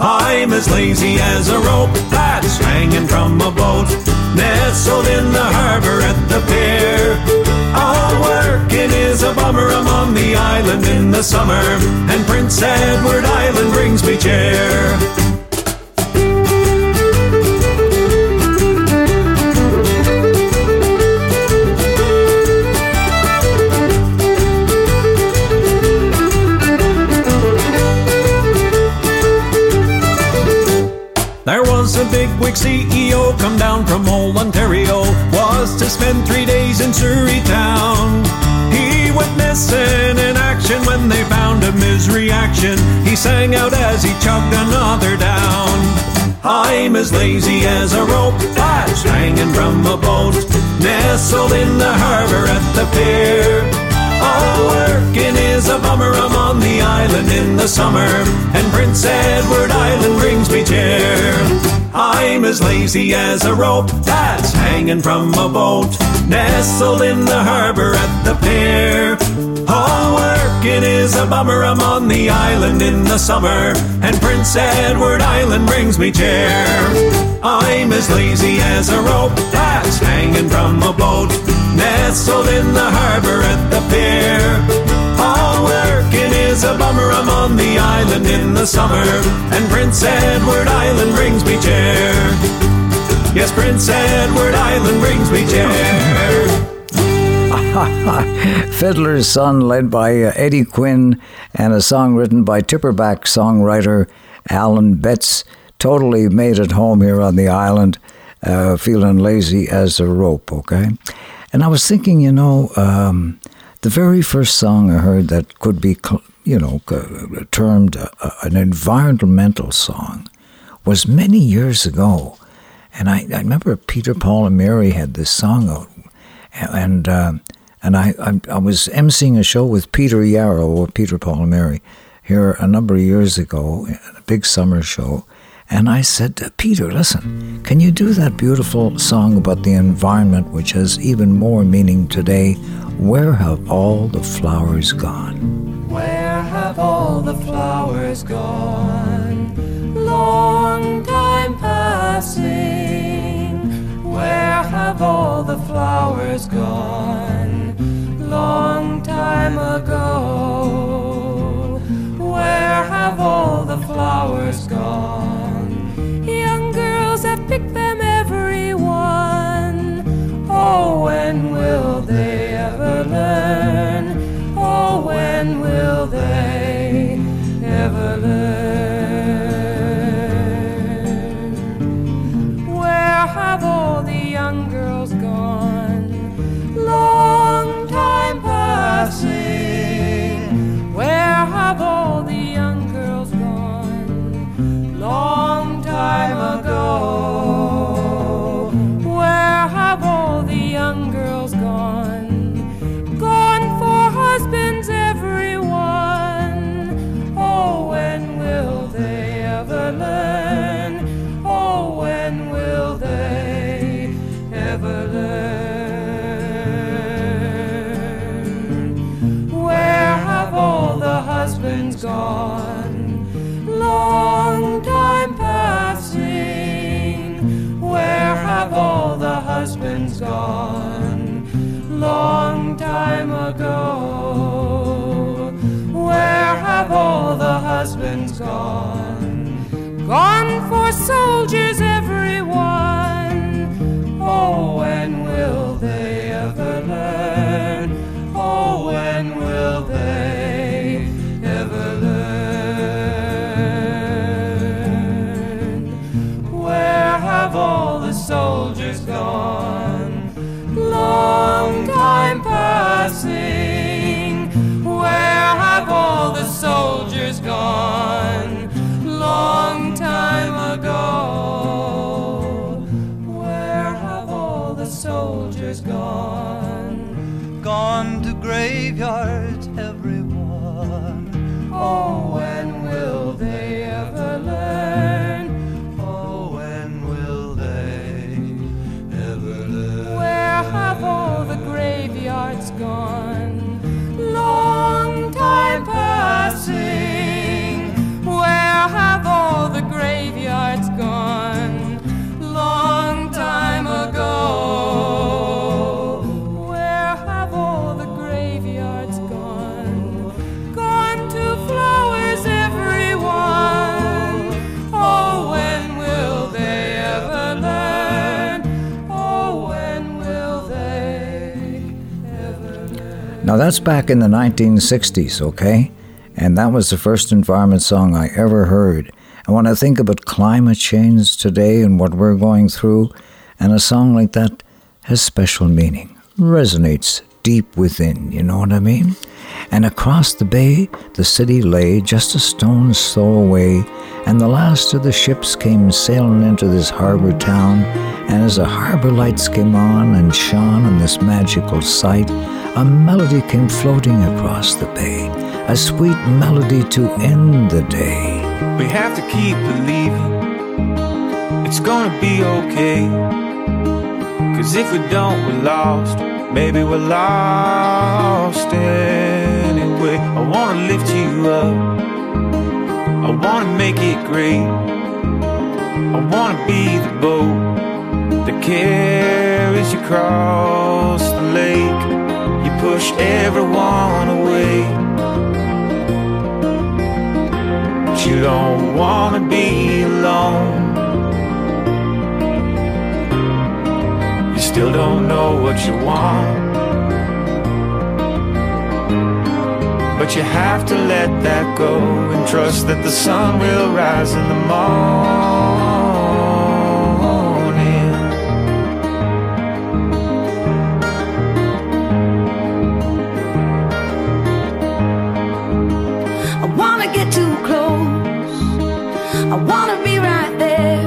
I'm as lazy as a rope that's hanging from a boat, nestled in the harbour at the pier. All working is a bummer, I'm on the island in the summer, and Prince Edward Island brings me cheer. There was a bigwig CEO come down from old Ontario, was to spend 3 days in Surrey town. He went missing in action when they found him, his reaction he sang out as he chugged another down. I'm as lazy as a rope, that's hanging from a boat, nestled in the harbour at the pier. All working is a bummer, I'm on the island in the summer, and Prince Edward Island brings me cheer. I'm as lazy as a rope that's hanging from a boat, nestled in the harbour at the pier. All working is a bummer, I'm on the island in the summer, and Prince Edward Island brings me cheer. I'm as lazy as a rope that's hanging from a boat, nestled in the harbour at the pier. All working is a bummer, I'm on the island in the summer, and Prince Edward Island brings me cheer. Yes, Prince Edward Island brings me cheer. Fiddler's Son, led by Eddie Quinn, and a song written by Tipperback songwriter Alan Betts, totally made at home here on the island, feeling lazy as a rope, okay? And I was thinking, you know, the very first song I heard that could be, you know, termed an environmental song was many years ago. And I remember Peter, Paul, and Mary had this song out. And I was emceeing a show with Peter Yarrow, or Peter, Paul, and Mary, here a number of years ago, a big summer show. And I said to Peter, listen, can you do that beautiful song about the environment, which has even more meaning today? Where have all the flowers gone? Where have all the flowers gone? Long time passing. Where have all the flowers gone? Long time ago. Where have all the flowers gone? Pick them every one. Oh, when will they ever learn? Oh, when will they ever learn? Where have all the young girls gone? Long time passing. Where have all the young girls gone? Long time ago. Gone, long time passing. Where have all the husbands gone? Long time ago. Where have all the husbands gone? Gone for soldiers, everyone. Oh, when will they ever learn? Oh, when will they? Soldiers gone, long time passing. Where have all the soldiers gone? Now that's back in the 1960s, okay? And that was the first environment song I ever heard. And when I think about climate change today and what we're going through, and a song like that has special meaning, resonates deep within, you know what I mean? And across the bay, the city lay just a stone's throw away, and the last of the ships came sailing into this harbor town, and as the harbor lights came on and shone in this magical sight, a melody came floating across the bay, a sweet melody to end the day. We have to keep believing it's gonna be okay, 'cause if we don't, we're lost. Maybe we're lost anyway. I wanna lift you up, I wanna make it great, I wanna be the boat that carries you across the lake. You push everyone away, but you don't wanna be alone. You still don't know what you want, but you have to let that go and trust that the sun will rise in the morning. I wanna get too close, I wanna be right there,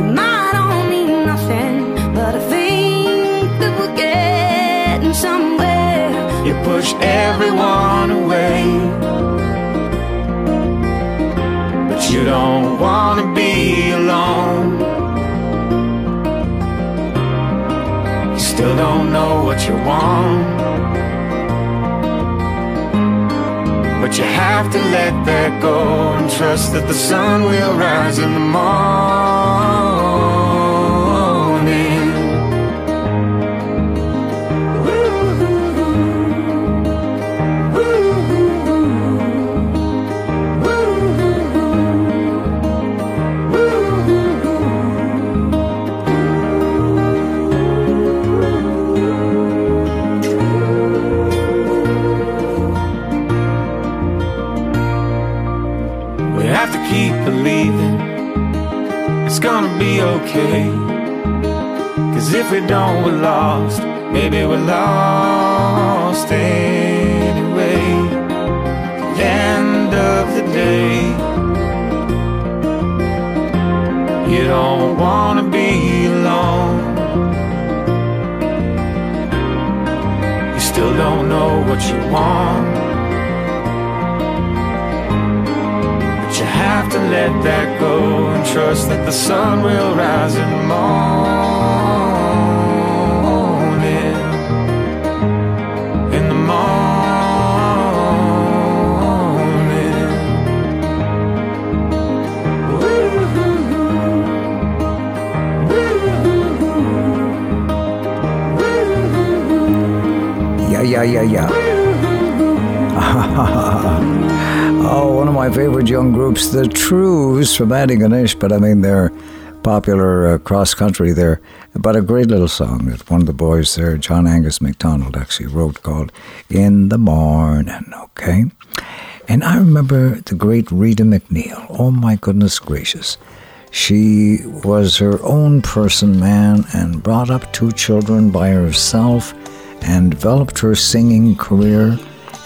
and I don't mean nothing, but I think that we're getting somewhere. You push everyone away, but you don't want to be alone. You still don't know what you want, but you have to let that go and trust that the sun will rise in the morning. Believing it's gonna be okay, 'cause if we don't, we're lost. Maybe we're lost anyway. At the end of the day, you don't wanna be alone. You still don't know what you want, have to let that go and trust that the sun will rise in the morning. In the morning. Woo-hoo. Woo-hoo. Yeah, yeah, yeah, yeah. Oh, one of my favorite young groups, the Trues from Antigonish, but I mean they're popular cross-country there. But a great little song that one of the boys there, John Angus MacDonald, actually wrote called In the Morning, okay? And I remember the great Rita McNeil. Oh, my goodness gracious. She was her own person, man, and brought up two children by herself and developed her singing career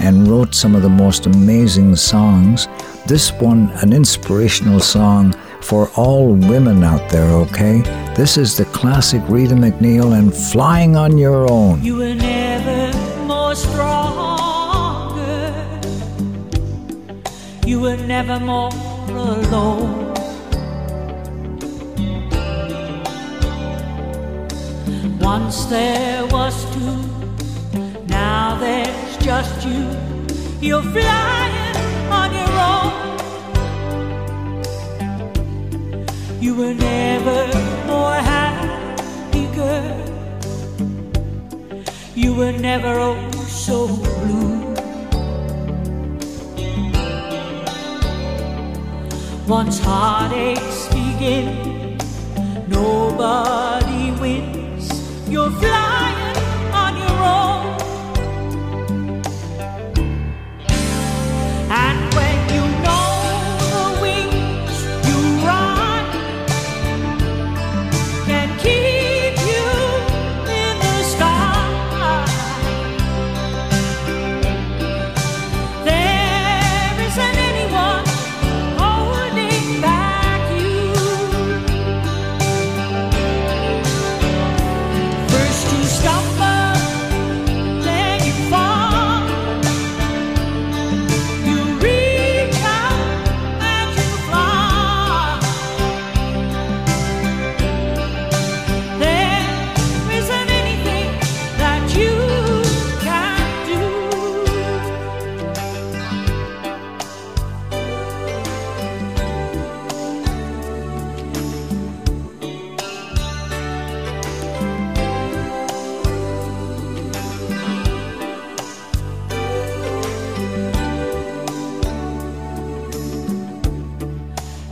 and wrote some of the most amazing songs. This one, an inspirational song for all women out there, okay? This is the classic Rita McNeil and Flying on Your Own. You were never more stronger. You were never more alone. Once there was two, now there's just you, you're flying on your own. You were never more happy, girl. You were never oh so blue. Once heartaches begin, nobody wins. You're flying on your own.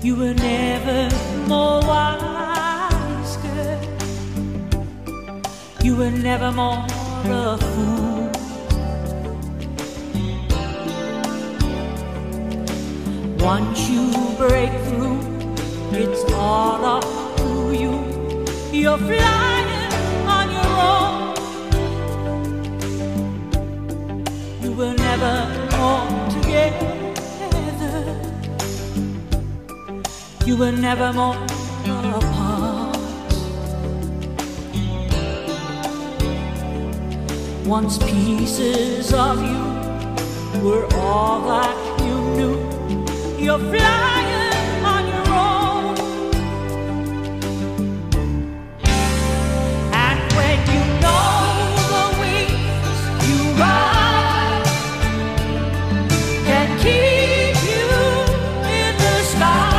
You were never more wise, girl. You were never more a fool. Once you break through, it's all up to you. You're flying on your own. You were never more together. You were never more apart. Once pieces of you were all that you knew. You're flying on your own. And when you know the wings you ride can keep you in the sky.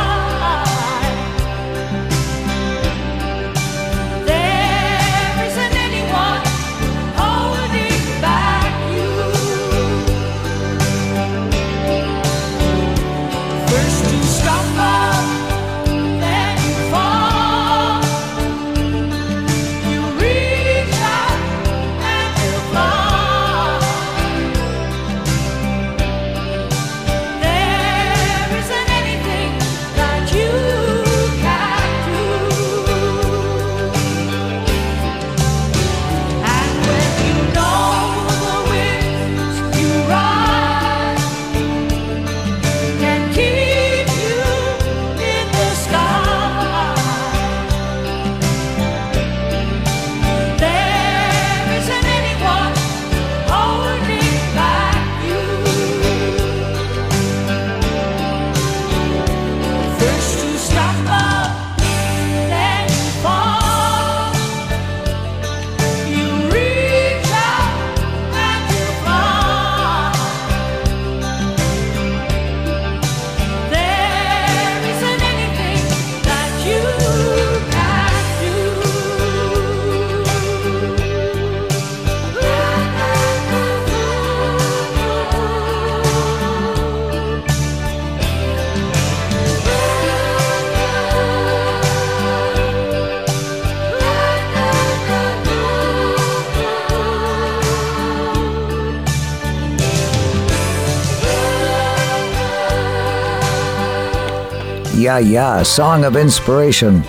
Yeah, yeah, song of inspiration.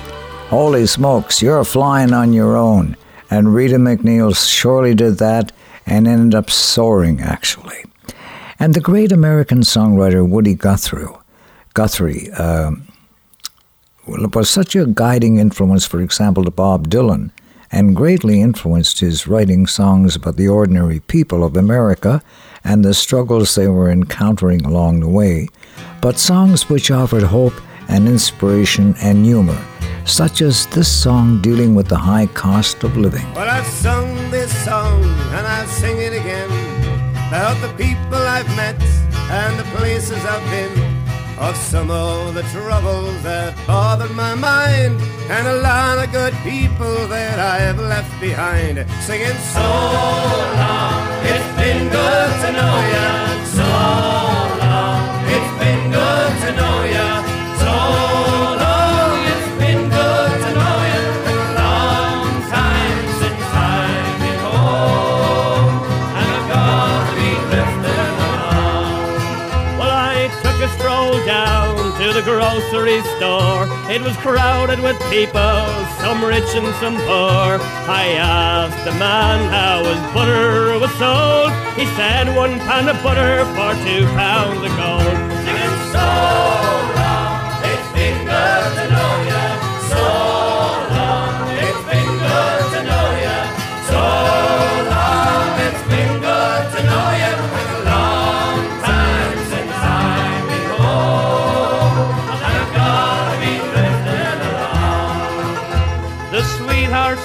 Holy smokes, you're flying on your own. And Rita McNeil surely did that and ended up soaring, actually. And the great American songwriter Woody Guthrie was such a guiding influence, for example, to Bob Dylan, and greatly influenced his writing songs about the ordinary people of America and the struggles they were encountering along the way, but songs which offered hope and inspiration and humor, such as this song dealing with the high cost of living. Well, I've sung this song and I'll sing it again about the people I've met and the places I've been, of some of the troubles that bothered my mind, and a lot of good people that I've left behind. Singing so long, it's been good to know ya. So long, it's been good to know ya. Grocery store, it was crowded with people, some rich and some poor. I asked the man how his butter was sold. He said 1 pound of butter for 2 pounds of gold. Singing so long, it's been good to know ya. So long, it's been good to know ya. So long, it's been good to know ya.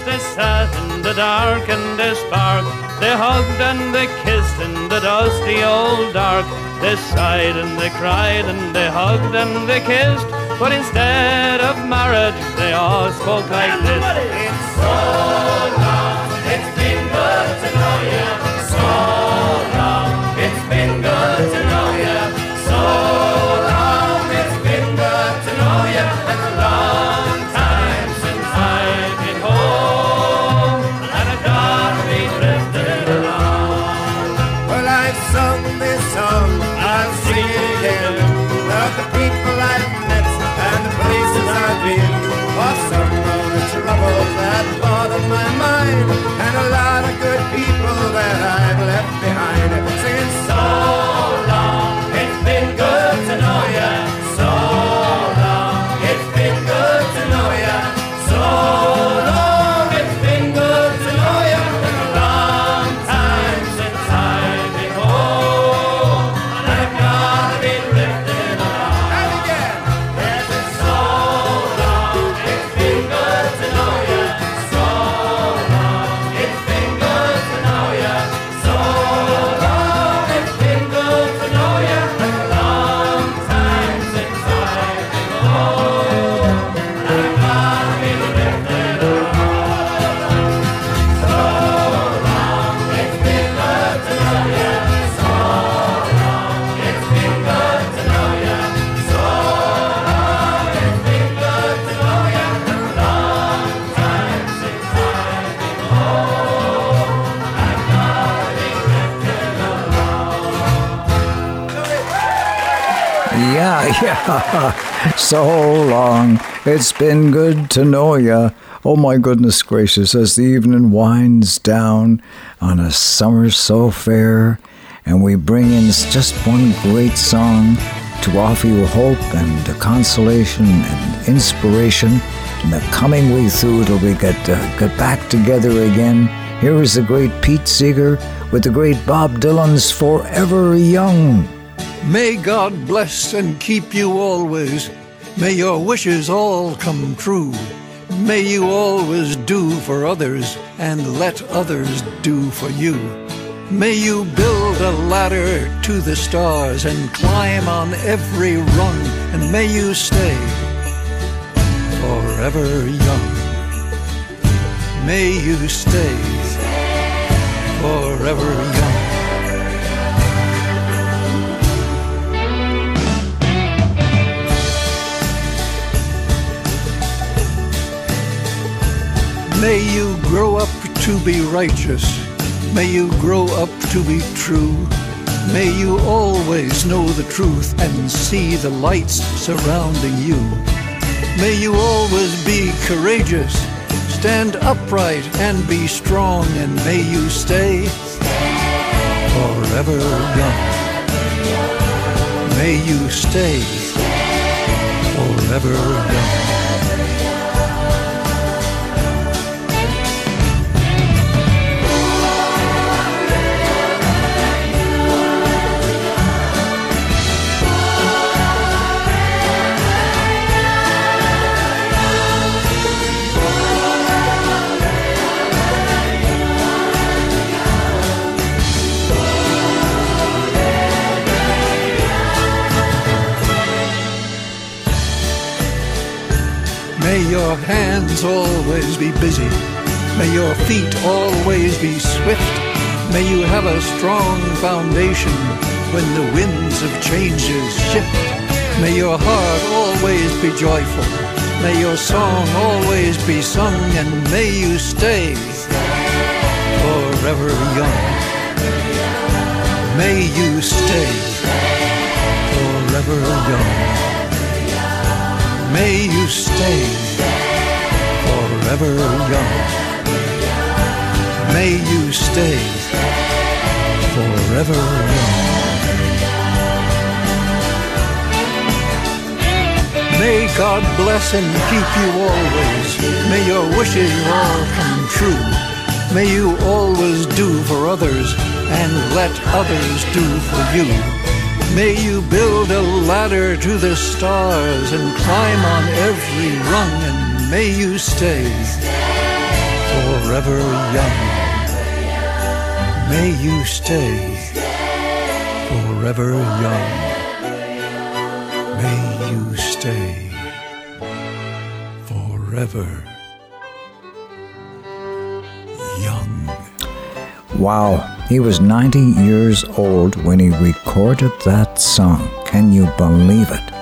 They sat in the dark and they sparked. They hugged and they kissed in the dusty old dark. They sighed and they cried and they hugged and they kissed. But instead of marriage, they all spoke like this. It's so long, it's been good to know ya. So long, it's been good to know ya. So long, it's been good to know ya. Yeah. So long. It's been good to know ya. Oh, my goodness gracious, as the evening winds down on a summer so fair, and we bring in just one great song to offer you hope and consolation and inspiration in the coming week through till we get back together again. Here is the great Pete Seeger with the great Bob Dylan's Forever Young. May God bless and keep you always. May your wishes all come true. May you always do for others and let others do for you. May you build a ladder to the stars and climb on every rung, and may you stay forever young. May you stay forever young. May you grow up to be righteous. May you grow up to be true. May you always know the truth and see the lights surrounding you. May you always be courageous. Stand upright and be strong, and may you stay forever young. May you stay forever young. May your hands always be busy. May your feet always be swift. May you have a strong foundation when the winds of changes shift. May your heart always be joyful. May your song always be sung, and may you stay forever young. May you stay forever young. May you stay forever young. May you stay forever young. May God bless and keep you always. May your wishes all come true. May you always do for others and let others do for you. May you build a ladder to the stars and climb on every rung, and may you stay forever young. May you stay forever young. May you stay forever young. Wow. He was 90 years old when he recorded that song. Can you believe it?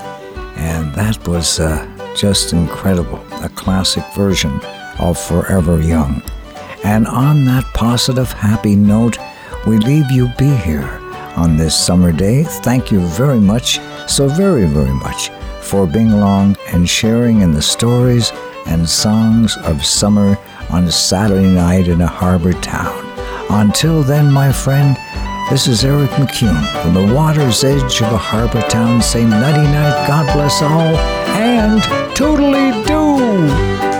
And that was just incredible, a classic version of Forever Young. And on that positive, happy note, we leave you be here on this summer day. Thank you very much, so very, very much, for being along and sharing in the stories and songs of summer on a Saturday night in a harbor town. Until then, my friend, this is Eric McCune from the water's edge of a harbor town saying nighty-night, God bless all, and toodly-doo!